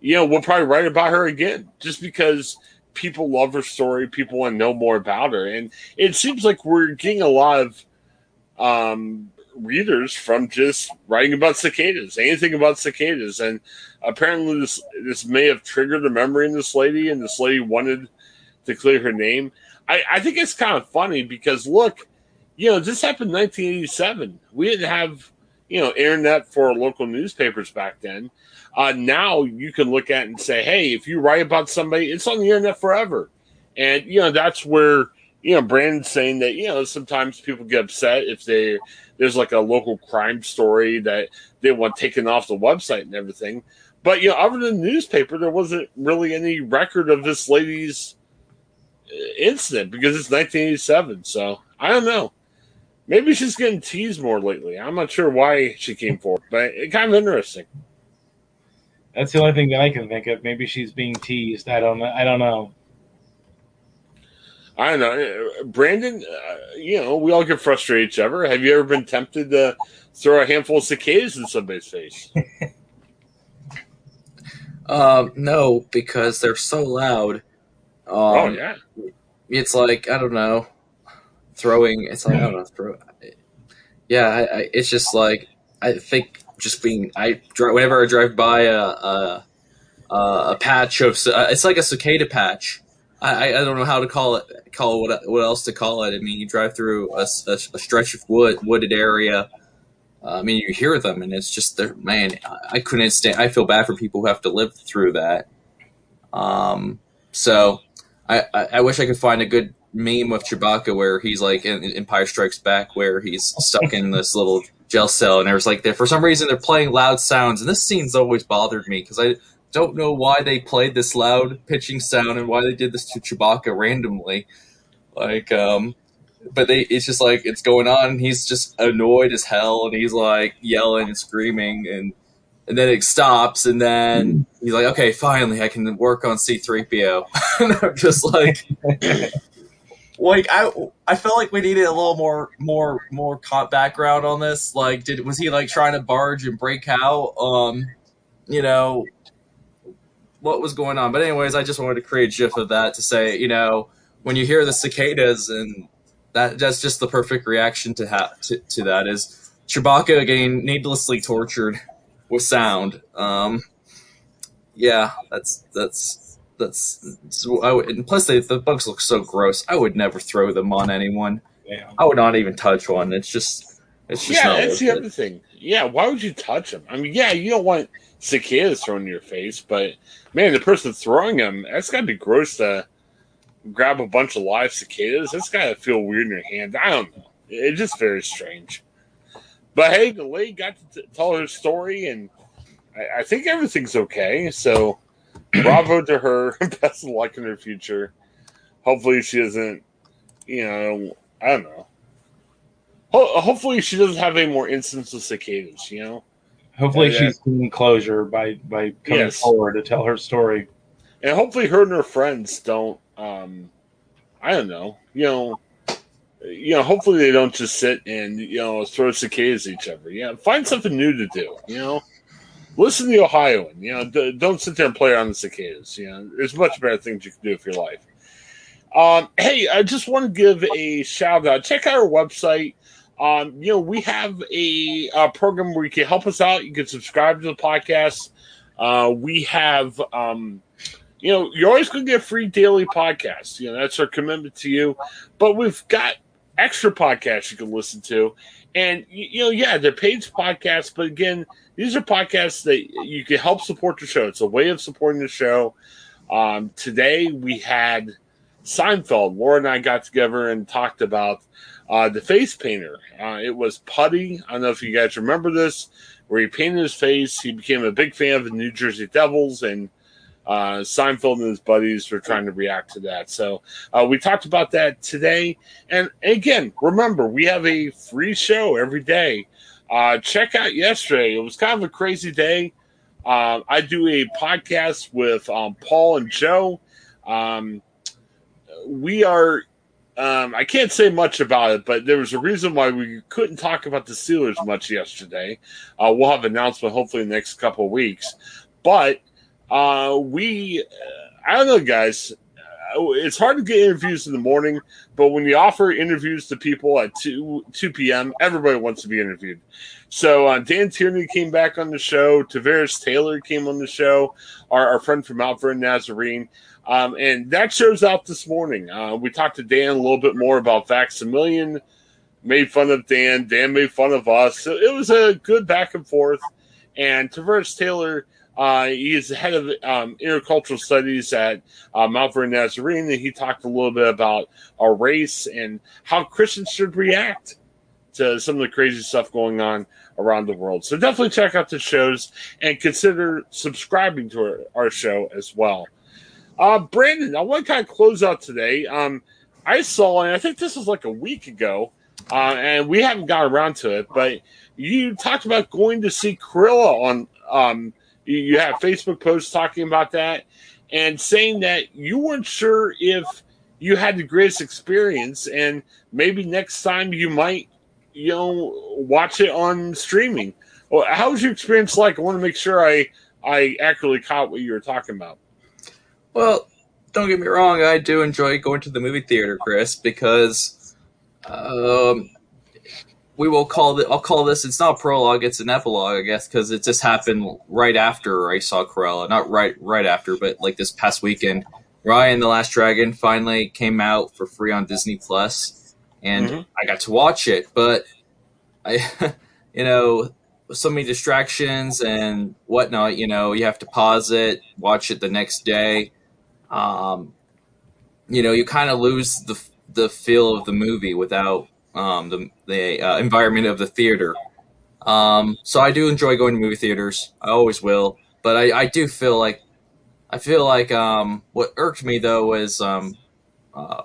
you know, we'll probably write about her again just because people love her story. People want to know more about her. And it seems like we're getting a lot of um, readers from just writing about cicadas, anything about cicadas. And apparently this, this may have triggered a memory in this lady, and this lady wanted to clear her name. I, I think it's kind of funny because, look, you know, this happened in nineteen eighty-seven. We didn't have, you know, internet for local newspapers back then. Uh, now you can look at it and say, hey, if you write about somebody, it's on the internet forever. And, you know, that's where, you know, Brandon's saying that, you know, sometimes people get upset if they there's like a local crime story that they want taken off the website and everything. But, you know, other than the newspaper, there wasn't really any record of this lady's incident because it's nineteen eighty-seven. So I don't know. Maybe she's getting teased more lately. I'm not sure why she came forward, but it's kind of interesting. That's the only thing that I can think of. Maybe she's being teased. I don't know. I don't know. I don't know. Brandon, uh, you know, we all get frustrated each other. Have you ever been tempted to throw a handful of cicadas in somebody's face? um, no, because they're so loud. Um, oh, yeah. It's like, I don't know. Throwing, it's like, I don't know, throw, yeah, I, I, it's just like, I think just being, I whenever I drive by a a, a patch of, it's like a cicada patch. I, I don't know how to call it. Call it what? What else to call it? I mean, you drive through a, a, a stretch of wood, wooded area. Uh, I mean, you hear them, and it's just, man, I couldn't stand. I feel bad for people who have to live through that. Um, so I, I, I wish I could find a good meme of Chewbacca where he's like in, in Empire Strikes Back, where he's stuck in this little jail cell, and there's like there for some reason they're playing loud sounds, and this scene's always bothered me because I. Don't know why they played this loud pitching sound and why they did this to Chewbacca randomly. Like, um, but they, it's just like, it's going on and he's just annoyed as hell and he's like yelling and screaming and, and then it stops and then he's like, okay, finally I can work on C three P O. And I'm just like, like, I, I felt like we needed a little more, more, more cop background on this. Like, did, was he like trying to barge and break out? Um, you know, what was going on? But anyways, I just wanted to create a gif of that to say, you know, when you hear the cicadas and that, that's just the perfect reaction to ha- to, to that is Chewbacca again, needlessly tortured with sound. Um, yeah, that's, that's, that's, so I would, and plus they, the bugs look so gross. I would never throw them on anyone. Yeah. I would not even touch one. It's just, it's just, yeah, that's the other thing. Yeah. Why would you touch them? I mean, yeah, you don't want cicadas thrown in your face, but man, the person throwing them, that's gotta be gross to grab a bunch of live cicadas. That's gotta feel weird in your hand. I don't know. It's just very strange. But hey, the lady got to t- tell her story, and I-, I think everything's okay. So, bravo to her. Best of luck in her future. Hopefully, she doesn't, you know, I don't know. Ho- hopefully, she doesn't have any more instances of cicadas, you know? Hopefully yeah, yeah. she's getting closure by, by coming yes. forward to tell her story. And hopefully her and her friends don't, um, I don't know, you know, you know, hopefully they don't just sit and, you know, throw cicadas at each other. Yeah, find something new to do, you know. Listen to the Ohioan, you know, d- don't sit there and play around the cicadas, you know. There's much better things you can do with your life. Um, hey, I just want to give a shout out. Check out our website. Um, you know, we have a, a program where you can help us out. You can subscribe to the podcast. Uh, we have, um, you know, you're always going to get free daily podcasts. You know, that's our commitment to you. But we've got extra podcasts you can listen to. And, you, you know, yeah, they're paid podcasts. But, again, these are podcasts that you can help support the show. It's a way of supporting the show. Um, today we had Seinfeld. Laura and I got together and talked about Uh, the face painter. Uh, it was Putty. I don't know if you guys remember this, where he painted his face. He became a big fan of the New Jersey Devils, and uh, Seinfeld and his buddies were trying to react to that. So uh, we talked about that today. And again, remember, we have a free show every day. Uh, check out yesterday. It was kind of a crazy day. Uh, I do a podcast with um, Paul and Joe. Um, we are... Um, I can't say much about it, but there was a reason why we couldn't talk about the Steelers much yesterday. Uh, we'll have an announcement hopefully in the next couple of weeks. But uh, we, uh, I don't know, guys, it's hard to get interviews in the morning, but when you offer interviews to people at two p.m., everybody wants to be interviewed. So uh, Dan Tierney came back on the show. Tavares Taylor came on the show, our, our friend from Mount Vernon Nazarene. Um, and that show's out this morning. Uh, we talked to Dan a little bit more about Vaximilian, made fun of Dan, Dan made fun of us. So it was a good back and forth. And Tavares Taylor, uh, he is the head of um, intercultural studies at uh, Mount Vernon Nazarene, and he talked a little bit about our race and how Christians should react to some of the crazy stuff going on around the world. So definitely check out the shows and consider subscribing to our, our show as well. Uh, Brandon, I want to kind of close out today. Um, I saw, and I think this was like a week ago, uh, and we haven't got around to it, but you talked about going to see Cruella on, um, you, you had Facebook posts talking about that and saying that you weren't sure if you had the greatest experience and maybe next time you might, you know, watch it on streaming. Well, how was your experience like? I want to make sure I, I accurately caught what you were talking about. Well, don't get me wrong. I do enjoy going to the movie theater, Chris, because um, we will call the, I'll call this, it's not a prologue, it's an epilogue, I guess, because it just happened right after I saw Cruella. Not right right after, but like this past weekend. Ryan the Last Dragon finally came out for free on Disney Plus, and mm-hmm. I got to watch it. But, I, you know, so many distractions and whatnot, you know, you have to pause it, watch it the next day. Um, you know, you kind of lose the the feel of the movie without um, the, the uh, environment of the theater. Um, so I do enjoy going to movie theaters. I always will. But I, I do feel like, I feel like um, what irked me, though, was, um, uh,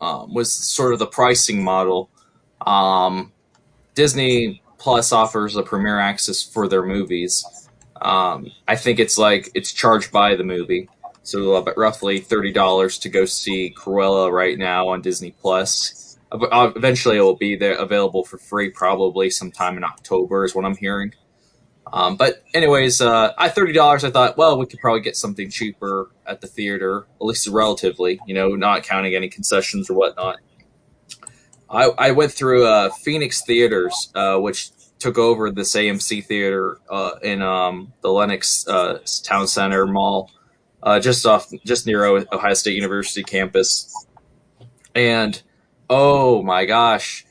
um, was sort of the pricing model. Um, Disney Plus offers a premiere access for their movies. Um, I think it's like it's charged by the movie. So uh, roughly thirty dollars to go see Cruella right now on Disney Plus. Uh, eventually it will be there available for free, probably sometime in October is what I'm hearing. Um, but anyways, uh, at thirty dollars, I thought, well, we could probably get something cheaper at the theater, at least relatively, you know, not counting any concessions or whatnot. I, I went through uh, Phoenix Theaters, uh, which took over this A M C theater uh, in um, the Lenox uh, Town Center Mall, uh, just off, just near Ohio State University campus. And oh my gosh,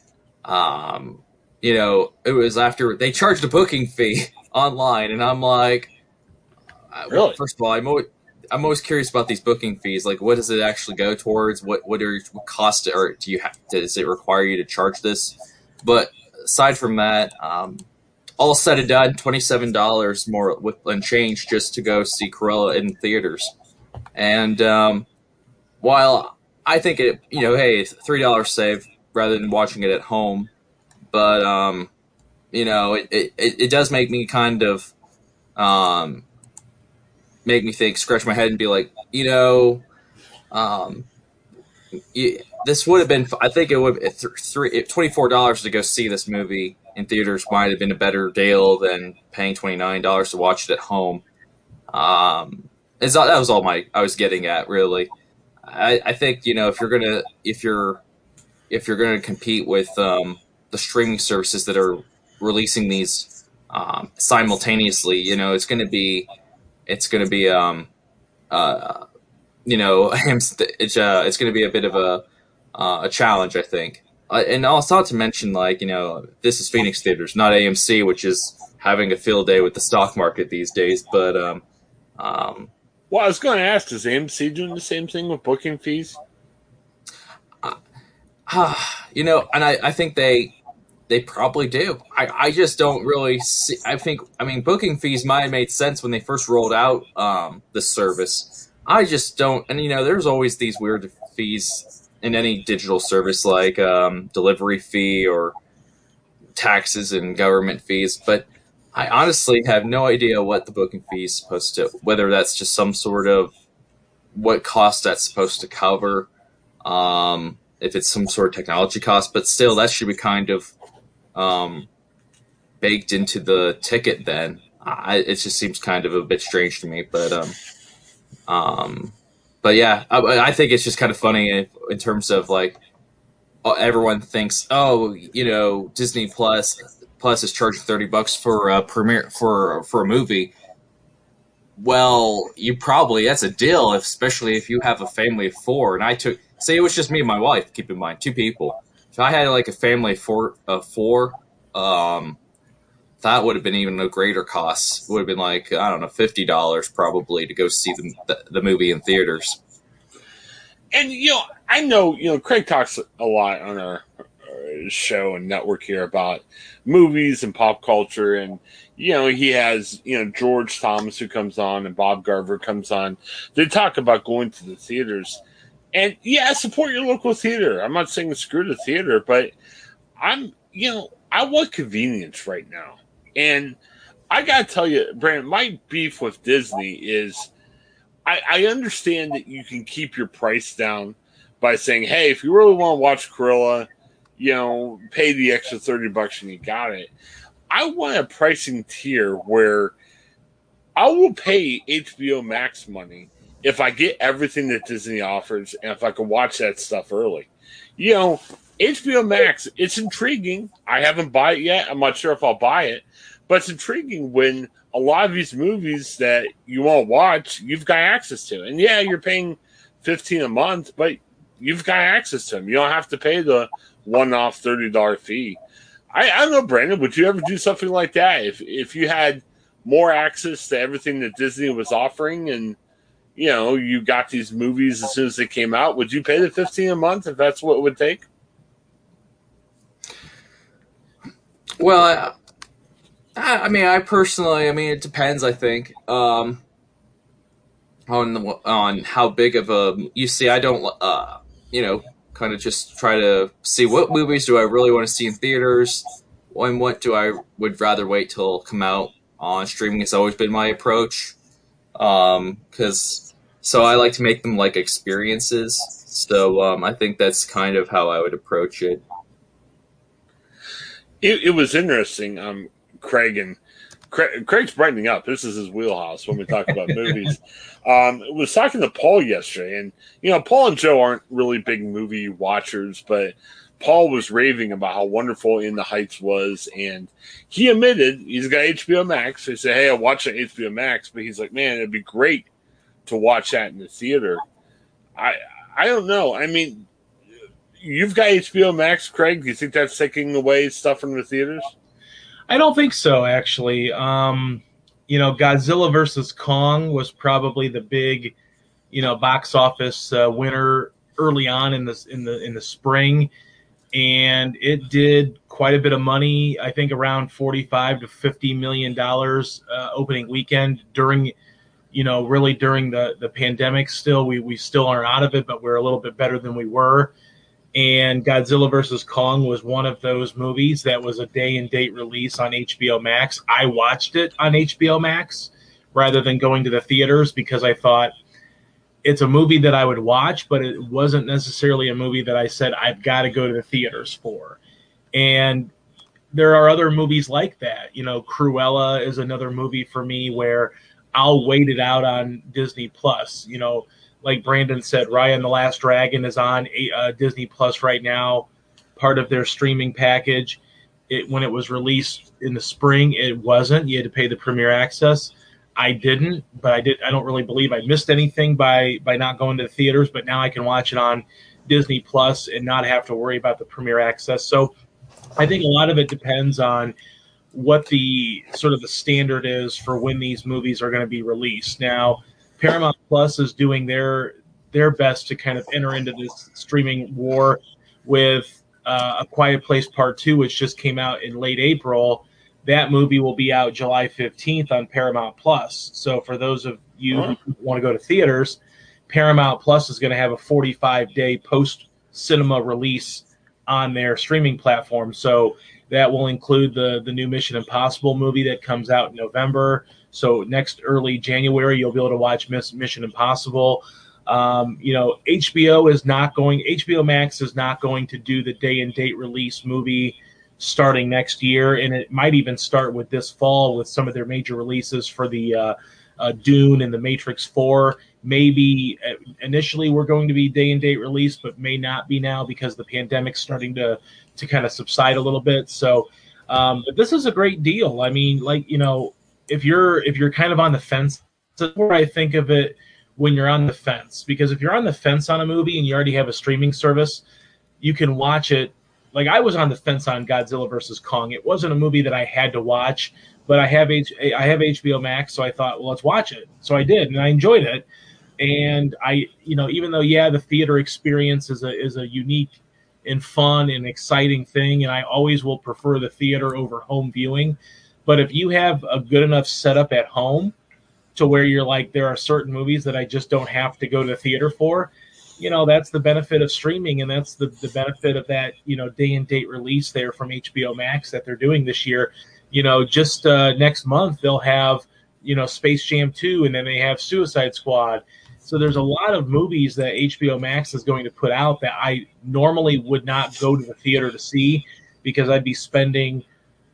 um, you know, it was after they charged a booking fee online, and I'm like, really? Well, first of all, I'm always, I'm always curious about these booking fees. Like, what does it actually go towards? What what are what cost or do you have? Does it require you to charge this? But aside from that, um, all said and done, twenty-seven dollars more with unchanged just to go see Cruella in theaters. And um, while I think it, you know, hey, it's three dollars save rather than watching it at home, but um, you know, it, it it does make me kind of um. make me think, scratch my head and be like, you know, um, you, this would have been, I think it would have th- three, twenty-four dollars to go see this movie in theaters might have been a better deal than paying twenty-nine dollars to watch it at home. Um, it's not, that was all my I was getting at, really. I, I think, you know, if you're going to, if you're, if you're going to compete with um, the streaming services that are releasing these um, simultaneously, you know, it's going to be, It's going to be, um, uh, you know, it's uh, it's going to be a bit of a uh, a challenge, I think. Uh, and also not to mention, like, you know, this is Phoenix Theaters, not A M C, which is having a field day with the stock market these days. But um, um, well, I was going to ask, is A M C doing the same thing with booking fees? Uh, uh, you know, and I, I think they. They probably do. I, I just don't really see. I think, I mean, booking fees might have made sense when they first rolled out um, the service. I just don't. And, you know, there's always these weird fees in any digital service, like um, delivery fee or taxes and government fees. But I honestly have no idea what the booking fee is supposed to, whether that's just some sort of what cost that's supposed to cover, um, if it's some sort of technology cost. But still, that should be kind of um baked into the ticket then. I, it just seems kind of a bit strange to me, but um um but yeah, I, I think it's just kind of funny in, in terms of like everyone thinks, oh, you know, Disney Plus Plus is charging thirty bucks for a premiere for for a movie. Well, you probably, that's a deal, especially if you have a family of four. And I took, say it was just me and my wife, keep in mind, two people. If I had like a family of four, uh, four um, that would have been even a greater cost. It would have been like, I don't know, fifty dollars probably to go see the, the, the movie in theaters. And, you know, I know, you know, Craig talks a lot on our, our show and network here about movies and pop culture. And, you know, he has, you know, George Thomas who comes on and Bob Garver comes on. They talk about going to the theaters. And, yeah, support your local theater. I'm not saying screw the theater, but I'm, you know, I want convenience right now. And I got to tell you, Brandon, my beef with Disney is I, I understand that you can keep your price down by saying, hey, if you really want to watch Cruella, you know, pay the extra thirty bucks and you got it. I want a pricing tier where I will pay H B O Max money if I get everything that Disney offers and if I can watch that stuff early. You know, H B O Max, it's intriguing. I haven't bought it yet. I'm not sure if I'll buy it. But it's intriguing when a lot of these movies that you won't watch, you've got access to. And, yeah, you're paying fifteen dollars a month, but you've got access to them. You don't have to pay the one-off thirty dollars fee. I, I don't know, Brandon, would you ever do something like that if if you had more access to everything that Disney was offering and, you know, you got these movies as soon as they came out? Would you pay the fifteen dollars a month if that's what it would take? Well, I, I mean, I personally, I mean, it depends, I think, um, on the, on how big of a, you see, I don't, uh, you know, kind of just try to see what movies do I really want to see in theaters and what do I would rather wait till come out on streaming has always been my approach. Um, cause so I like to make them like experiences. So, um, I think that's kind of how I would approach it. It, it was interesting, um, Craig and Craig, Craig's brightening up. This is his wheelhouse when we talk about movies. Um, I was talking to Paul yesterday, and you know, Paul and Joe aren't really big movie watchers, but Paul was raving about how wonderful In the Heights was, and he admitted he's got H B O Max. So he said, "Hey, I watched it on H B O Max," but he's like, "Man, it'd be great to watch that in the theater." I I don't know. I mean. You've got H B O Max, Craig. Do you think that's taking away stuff from the theaters? I don't think so, actually. Um, you know, Godzilla versus Kong was probably the big, you know, box office uh, winner early on in the in the in the spring, and it did quite a bit of money. I think around forty-five to fifty million dollars uh, opening weekend during, you know, really during the the pandemic. Still, we we still aren't out of it, but we're a little bit better than we were. And Godzilla versus Kong was one of those movies that was a day-and-date release on H B O Max. I watched it on H B O Max rather than going to the theaters because I thought it's a movie that I would watch, but it wasn't necessarily a movie that I said I've got to go to the theaters for. And there are other movies like that. You know, Cruella is another movie for me where I'll wait it out on Disney Plus, you know. Like Brandon said, Raya and the Last Dragon is on uh, Disney Plus right now, part of their streaming package. It, when it was released in the spring, it wasn't. You had to pay the premiere access. I didn't, but I did. I don't really believe I missed anything by by not going to the theaters. But now I can watch it on Disney Plus and not have to worry about the premiere access. So I think a lot of it depends on what the sort of the standard is for when these movies are going to be released now. Paramount Plus is doing their their best to kind of enter into this streaming war with uh, A Quiet Place Part Two, which just came out in late April. That movie will be out July fifteenth on Paramount Plus. So for those of you who want to go to theaters, Paramount Plus is going to have a forty-five day post-cinema release on their streaming platform. So that will include the, the new Mission Impossible movie that comes out in November. So next early January, you'll be able to watch Mission Impossible. Um, you know, H B O is not going, H B O Max is not going to do the day and date release movie starting next year. And it might even start with this fall with some of their major releases for the uh, uh, Dune and the Matrix four. Maybe initially we're going to be day and date release, but may not be now because the pandemic's starting to, to kind of subside a little bit. So, um, but this is a great deal. I mean, like, you know, If you're if you're kind of on the fence, that's where I think of it when you're on the fence. Because if you're on the fence on a movie and you already have a streaming service, you can watch it. Like I was on the fence on Godzilla versus Kong. It wasn't a movie that I had to watch, but I have H- I have H B O Max, so I thought, well, let's watch it. So I did, and I enjoyed it. And I, you know, even though yeah, the theater experience is a is a unique and fun and exciting thing, and I always will prefer the theater over home viewing. But if you have a good enough setup at home to where you're like, there are certain movies that I just don't have to go to the theater for, you know, that's the benefit of streaming. And that's the, the benefit of that, you know, day and date release there from H B O Max that they're doing this year. You know, just uh, next month, they'll have, you know, Space Jam two, and then they have Suicide Squad. So there's a lot of movies that H B O Max is going to put out that I normally would not go to the theater to see because I'd be spending,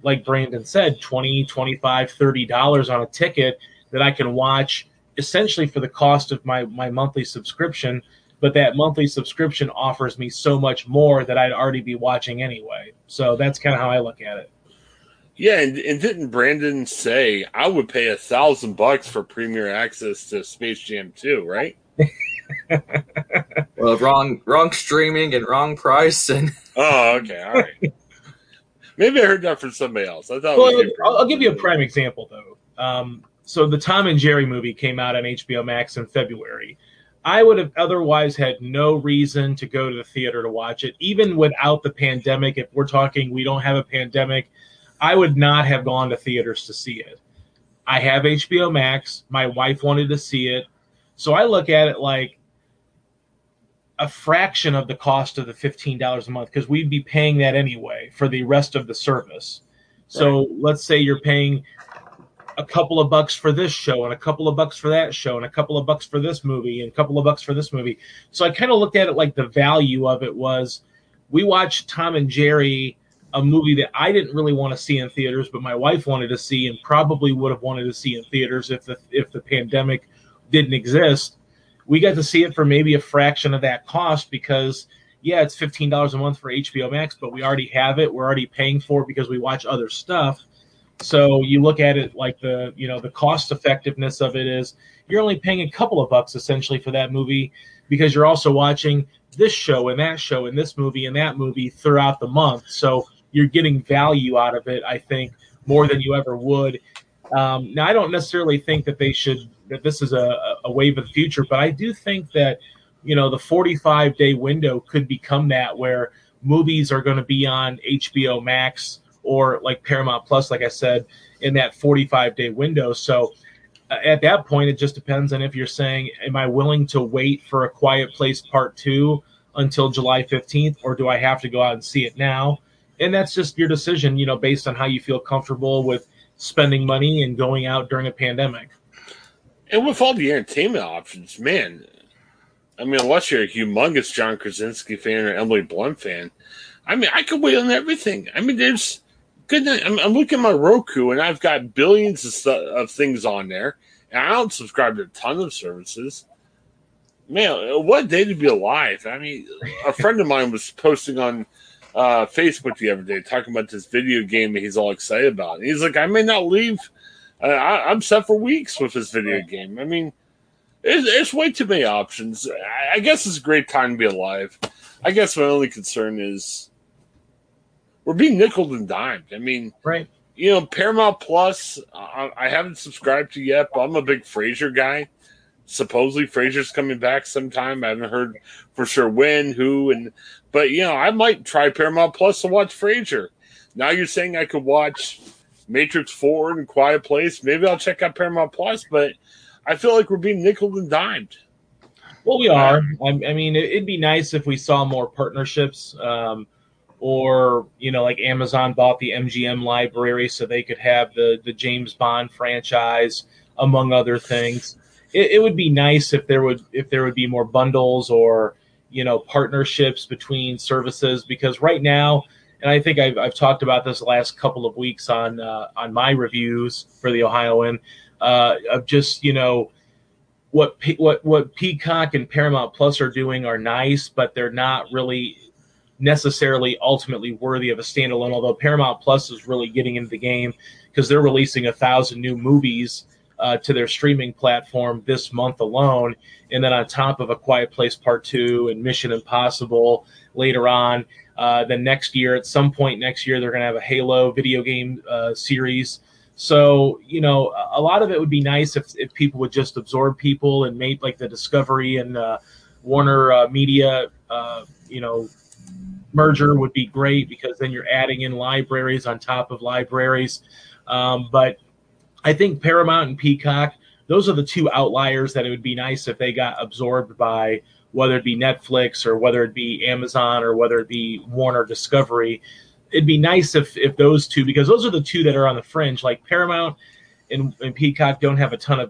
like Brandon said, twenty dollars, twenty-five dollars, thirty dollars on a ticket that I can watch essentially for the cost of my, my monthly subscription but that monthly subscription offers me so much more that I'd already be watching anyway. So that's kind of how I look at it. Yeah, and, and didn't Brandon say, I would pay a thousand bucks for premier access to Space Jam two, right? Well, wrong wrong streaming and wrong price. And oh, okay, all right. Maybe I heard that from somebody else. I thought. Well, we I'll, I'll give you a prime example, though. Um, so the Tom and Jerry movie came out on H B O Max in February. I would have otherwise had no reason to go to the theater to watch it, even without the pandemic. If we're talking we don't have a pandemic, I would not have gone to theaters to see it. I have H B O Max. My wife wanted to see it. So I look at it like a fraction of the cost of the fifteen dollars a month, because we'd be paying that anyway for the rest of the service. So right. Let's say you're paying a couple of bucks for this show and a couple of bucks for that show and a couple of bucks for this movie and a couple of bucks for this movie. So I kind of looked at it like the value of it was, we watched Tom and Jerry, a movie that I didn't really want to see in theaters, but my wife wanted to see and probably would have wanted to see in theaters if the if the pandemic didn't exist. We got to see it for maybe a fraction of that cost because, yeah, it's fifteen dollars a month for H B O Max, but we already have it. We're already paying for it because we watch other stuff. So you look at it like the, you know, the cost effectiveness of it is you're only paying a couple of bucks essentially for that movie because you're also watching this show and that show and this movie and that movie throughout the month. So you're getting value out of it, I think, more than you ever would. Um, now, I don't necessarily think that they should that this is a, a wave of the future, but I do think that, you know, the forty-five day window could become that where movies are going to be on H B O Max or like Paramount Plus, like I said, in that forty-five day window. So uh, at that point, it just depends on if you're saying, am I willing to wait for A Quiet Place Part Two until July fifteenth, or do I have to go out and see it now? And that's just your decision, you know, based on how you feel comfortable with spending money and going out during a pandemic. And with all the entertainment options, man, I mean, unless you're a humongous John Krasinski fan or Emily Blunt fan, I mean, I could wait on everything. I mean, there's good night. I'm, I'm looking at my Roku, and I've got billions of, st- of things on there, and I don't subscribe to a ton of services. Man, what a day to be alive. I mean, a friend of mine was posting on Uh, Facebook the other day talking about this video game that he's all excited about. And he's like, I may not leave. Uh, I, I'm set for weeks with this video game. I mean, there's, there's way too many options. I, I guess it's a great time to be alive. I guess my only concern is we're being nickeled and dimed. I mean, right. You know, Paramount Plus, I, I haven't subscribed to yet, but I'm a big Frasier guy. Supposedly Frasier's coming back sometime. I haven't heard for sure when, who, and but you know, I might try Paramount Plus to watch Frasier. Now you're saying I could watch Matrix four and Quiet Place. Maybe I'll check out Paramount Plus, but I feel like we're being nickeled and dimed. Well, we are. Um, I mean, it'd be nice if we saw more partnerships, um, or you know, like Amazon bought the M G M library so they could have the the James Bond franchise, among other things. It, it would be nice if there would if there would be more bundles or, you know, partnerships between services, because right now, and I think I've, I've talked about this the last couple of weeks on uh, on my reviews for the Ohioan, uh, of just, you know, what what what Peacock and Paramount Plus are doing are nice, but they're not really necessarily ultimately worthy of a standalone. Although Paramount Plus is really getting into the game because they're releasing a thousand new movies Uh, to their streaming platform this month alone. And then on top of A Quiet Place Part Two and Mission Impossible later on, uh, then next year, at some point next year, they're going to have a Halo video game uh, series. So, you know, a lot of it would be nice if, if people would just absorb people and make like the Discovery and uh, Warner uh, Media, uh, you know, merger would be great, because then you're adding in libraries on top of libraries. Um, but I think Paramount and Peacock, those are the two outliers that it would be nice if they got absorbed by, whether it be Netflix or whether it be Amazon or whether it be Warner Discovery. It'd be nice if if those two, because those are the two that are on the fringe. Like Paramount and, and Peacock don't have a ton of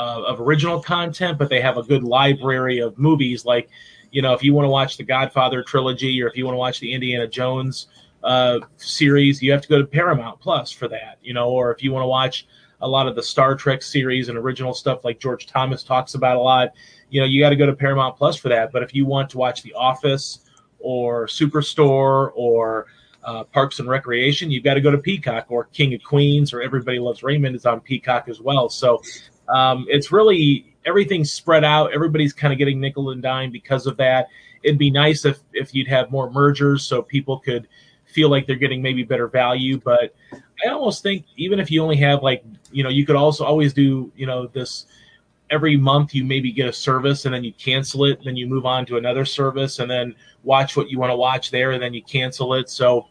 uh, of original content, but they have a good library of movies. Like, you know, if you want to watch the Godfather trilogy or if you want to watch the Indiana Jones uh, series, you have to go to Paramount Plus for that, you know, or if you want to watch a lot of the Star Trek series and original stuff like George Thomas talks about a lot. You know, you got to go to Paramount Plus for that. But if you want to watch The Office or Superstore or uh, Parks and Recreation, you've got to go to Peacock, or King of Queens, or Everybody Loves Raymond is on Peacock as well. So um, it's really everything's spread out. Everybody's kind of getting nickel and dime because of that. It'd be nice if, if you'd have more mergers so people could feel like they're getting maybe better value. But I almost think even if you only have like, you know, you could also always do, you know, this every month you maybe get a service and then you cancel it. Then you move on to another service and then watch what you want to watch there. And then you cancel it. So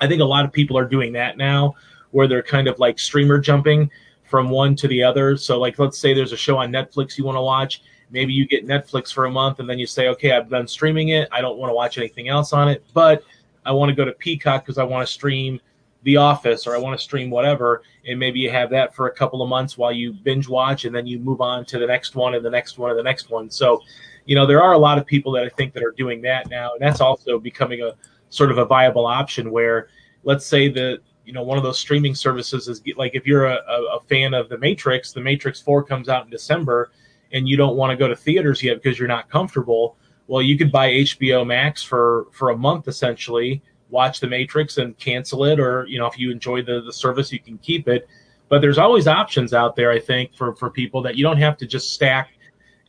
I think a lot of people are doing that now where they're kind of like streamer jumping from one to the other. So like, let's say there's a show on Netflix you want to watch. Maybe you get Netflix for a month and then you say, okay, I've done streaming it. I don't want to watch anything else on it, but I want to go to Peacock because I want to stream The Office or I want to stream whatever. And maybe you have that for a couple of months while you binge watch and then you move on to the next one and the next one and the next one. So, you know, there are a lot of people that I think that are doing that now. And that's also becoming a sort of a viable option where let's say that, you know, one of those streaming services is like if you're a, a fan of The Matrix, The Matrix four comes out in December and you don't want to go to theaters yet because you're not comfortable, well, you could buy H B O Max for, for a month, essentially, watch The Matrix and cancel it. Or, you know, if you enjoy the, the service, you can keep it. But there's always options out there, I think, for, for people that you don't have to just stack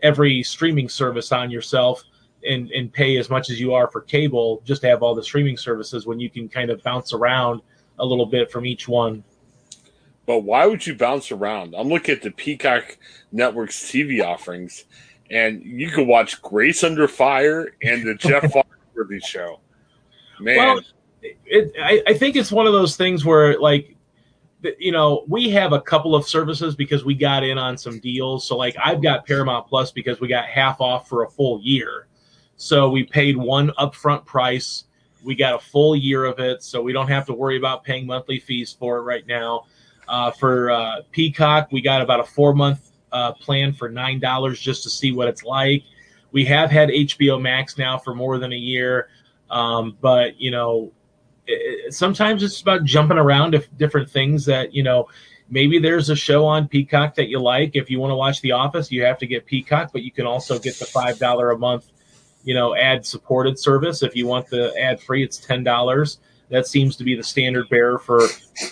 every streaming service on yourself and, and pay as much as you are for cable just to have all the streaming services when you can kind of bounce around a little bit from each one. But why would you bounce around? I'm looking at the Peacock Network's T V offerings, and you can watch Grace Under Fire and the Jeff Foxworthy Show. Man, well, it, I, I think it's one of those things where, like, you know, we have a couple of services because we got in on some deals. So, like, I've got Paramount Plus because we got half off for a full year. So we paid one upfront price. We got a full year of it, so we don't have to worry about paying monthly fees for it right now. Uh, for uh, Peacock, we got about a four-month uh, plan for nine dollars just to see what it's like. We have had H B O Max now for more than a year, um, but, you know, it, it, sometimes it's about jumping around to different things that, you know, maybe there's a show on Peacock that you like. If you want to watch The Office, you have to get Peacock, but you can also get the five dollars a month, you know, ad-supported service. If you want the ad-free, it's ten dollars. That seems to be the standard bearer for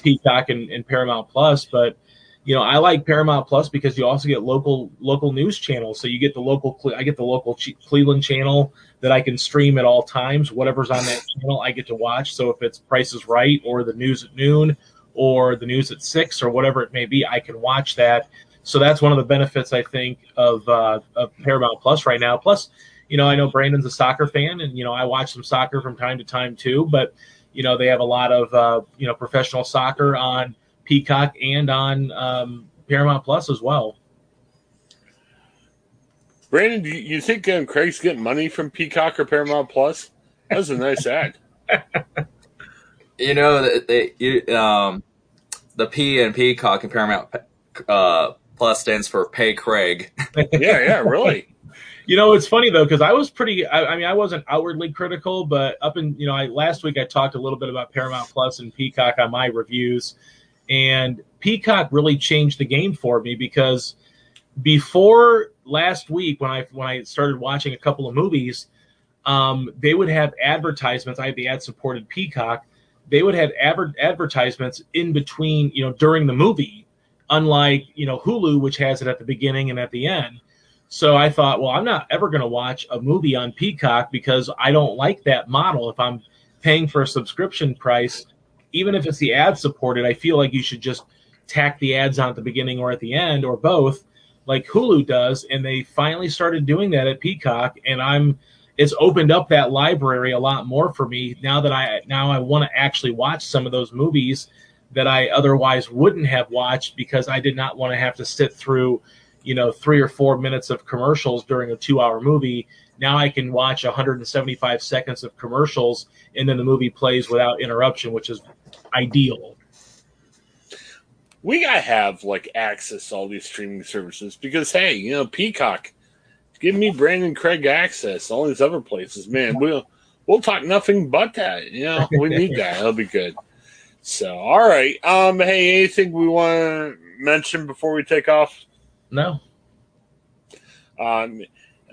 Peacock and, and Paramount Plus. But, you know, I like Paramount Plus because you also get local local news channels. So you get the local – I get the local Cleveland channel that I can stream at all times. Whatever's on that channel I get to watch. So if it's Price is Right or the news at noon or the news at six or whatever it may be, I can watch that. So that's one of the benefits, I think, of, uh, of Paramount Plus right now. Plus, you know, I know Brandon's a soccer fan, and, you know, I watch some soccer from time to time too. But – you know, they have a lot of, uh, you know, professional soccer on Peacock and on um, Paramount Plus as well. Brandon, do you think um, Craig's getting money from Peacock or Paramount Plus? That was a nice ad. You know, they, you, um, the P in Peacock and Paramount uh, Plus stands for Pay Craig. yeah, yeah, really. You know, it's funny, though, because I was pretty – I mean, I wasn't outwardly critical, but up in – you know, I, last week I talked a little bit about Paramount Plus and Peacock on my reviews, and Peacock really changed the game for me because before last week when I when I started watching a couple of movies, um, they would have advertisements. I had the ad-supported Peacock. They would have adver- advertisements in between, you know, during the movie, unlike, you know, Hulu, which has it at the beginning and at the end. So I thought, well, I'm not ever going to watch a movie on Peacock because I don't like that model. If I'm paying for a subscription price, even if it's the ad-supported, I feel like you should just tack the ads on at the beginning or at the end or both, like Hulu does. And they finally started doing that at Peacock, and I'm it's opened up that library a lot more for me now that I now I want to actually watch some of those movies that I otherwise wouldn't have watched because I did not want to have to sit through, you know, three or four minutes of commercials during a two-hour movie. Now I can watch one hundred seventy-five seconds of commercials, and then the movie plays without interruption, which is ideal. We got to have, like, access to all these streaming services because, hey, you know, Peacock, give me Brandon Craig access, all these other places. Man, we'll, we'll talk nothing but that. You know, we need that. That'll be good. So, all right. Um, hey, anything we want to mention before we take off? No. Um,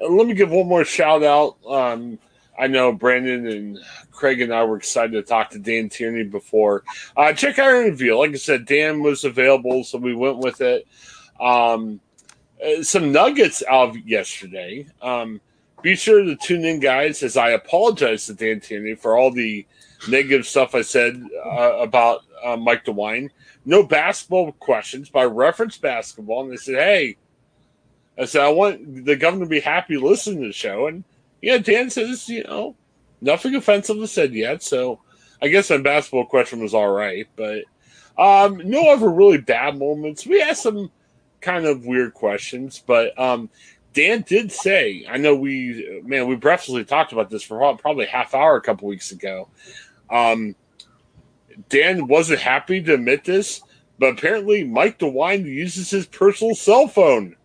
let me give one more shout out. Um, I know Brandon and Craig and I were excited to talk to Dan Tierney before. Uh, check our interview. Like I said, Dan was available, so we went with it. Um, some nuggets out of yesterday. Um, be sure to tune in, guys, as I apologize to Dan Tierney for all the negative stuff I said uh, about uh, Mike DeWine. No basketball questions, but I referenced basketball, and they said, hey, I said, I want the governor to be happy listening to the show, and yeah, Dan says, you know, nothing offensive was said yet, so I guess my basketball question was all right. But um, no other really bad moments. We asked some kind of weird questions, but um, Dan did say, I know we, man, we briefly talked about this for probably a half hour a couple weeks ago. Um, Dan wasn't happy to admit this, but apparently Mike DeWine uses his personal cell phone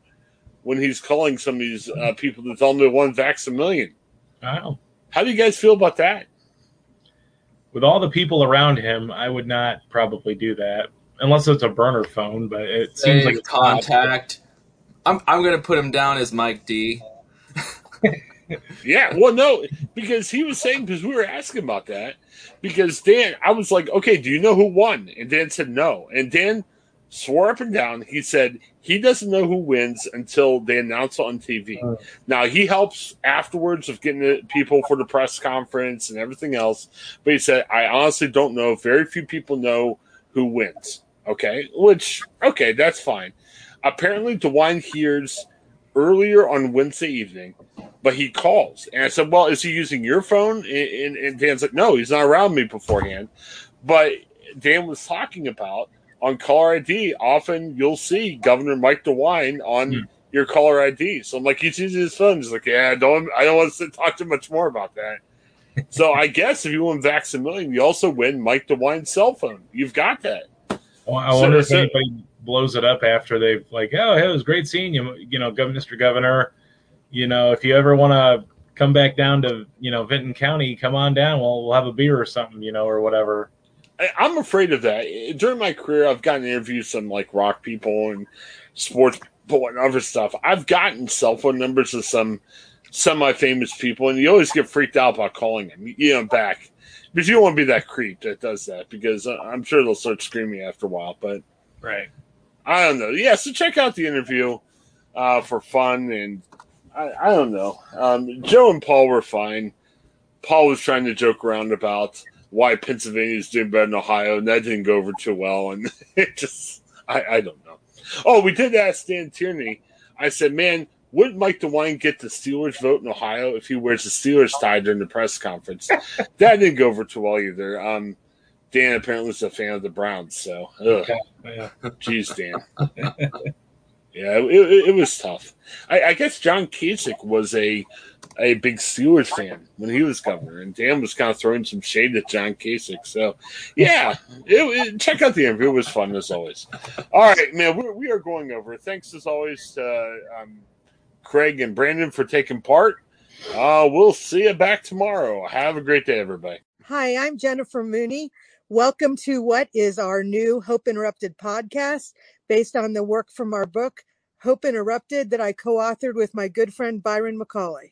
when he's calling some of these uh, people to tell them they won Vax a Million. Wow. How do you guys feel about that? With all the people around him, I would not probably do that. Unless it's a burner phone, but it seems Save like... contact. I'm I'm going to put him down as Mike D. Yeah, well, no, because he was saying, because we were asking about that, because Dan, I was like, okay, do you know who won? And Dan said no. And Dan swore up and down, he said... he doesn't know who wins until they announce it on T V. Uh, now, he helps afterwards with getting the people for the press conference and everything else. But he said, I honestly don't know. Very few people know who wins. Okay? Which, okay, that's fine. Apparently, DeWine hears earlier on Wednesday evening, but he calls. And I said, well, is he using your phone? And, and, and Dan's like, no, he's not around me beforehand. But Dan was talking about, on caller I D, often you'll see Governor Mike DeWine on hmm. your caller I D. So I'm like, he's using his phone. He's like, yeah, I don't, I don't want to talk too much more about that. So I guess if you win Vax a Million, you also win Mike DeWine's cell phone. You've got that. Well, I so, wonder if so, anybody blows it up after they've like, oh, hey, it was great seeing you, you know, Mister Governor. You know, if you ever want to come back down to, you know, Vinton County, come on down. We'll, we'll have a beer or something, you know, or whatever. I'm afraid of that. During my career, I've gotten interviews some like rock people and sports people and other stuff. I've gotten cell phone numbers of some semi-famous people, and you always get freaked out about calling them, you know, back. But you don't want to be that creep that does that, because I'm sure they'll start screaming after a while. But right, I don't know. Yeah, so check out the interview uh, for fun, and I, I don't know. Um, Joe and Paul were fine. Paul was trying to joke around about why Pennsylvania is doing better than Ohio, and that didn't go over too well. And it just, I, I don't know. Oh, we did ask Dan Tierney. I said, man, wouldn't Mike DeWine get the Steelers vote in Ohio if he wears the Steelers tie during the press conference? That didn't go over too well either. Um, Dan apparently was a fan of the Browns, so. Okay. Yeah. Jeez, Dan. Yeah, it, it, it was tough. I, I guess John Kasich was a a big Steelers fan when he was governor, and Dan was kind of throwing some shade at John Kasich. So, yeah, it, it, check out the interview. It was fun, as always. All right, man, we, we are going over. Thanks, as always, to um, Craig and Brandon for taking part. Uh, we'll see you back tomorrow. Have a great day, everybody. Hi, I'm Jennifer Mooney. Welcome to what is our new Hope Interrupted podcast, based on the work from our book, Hope Interrupted, that I co-authored with my good friend Byron McCauley.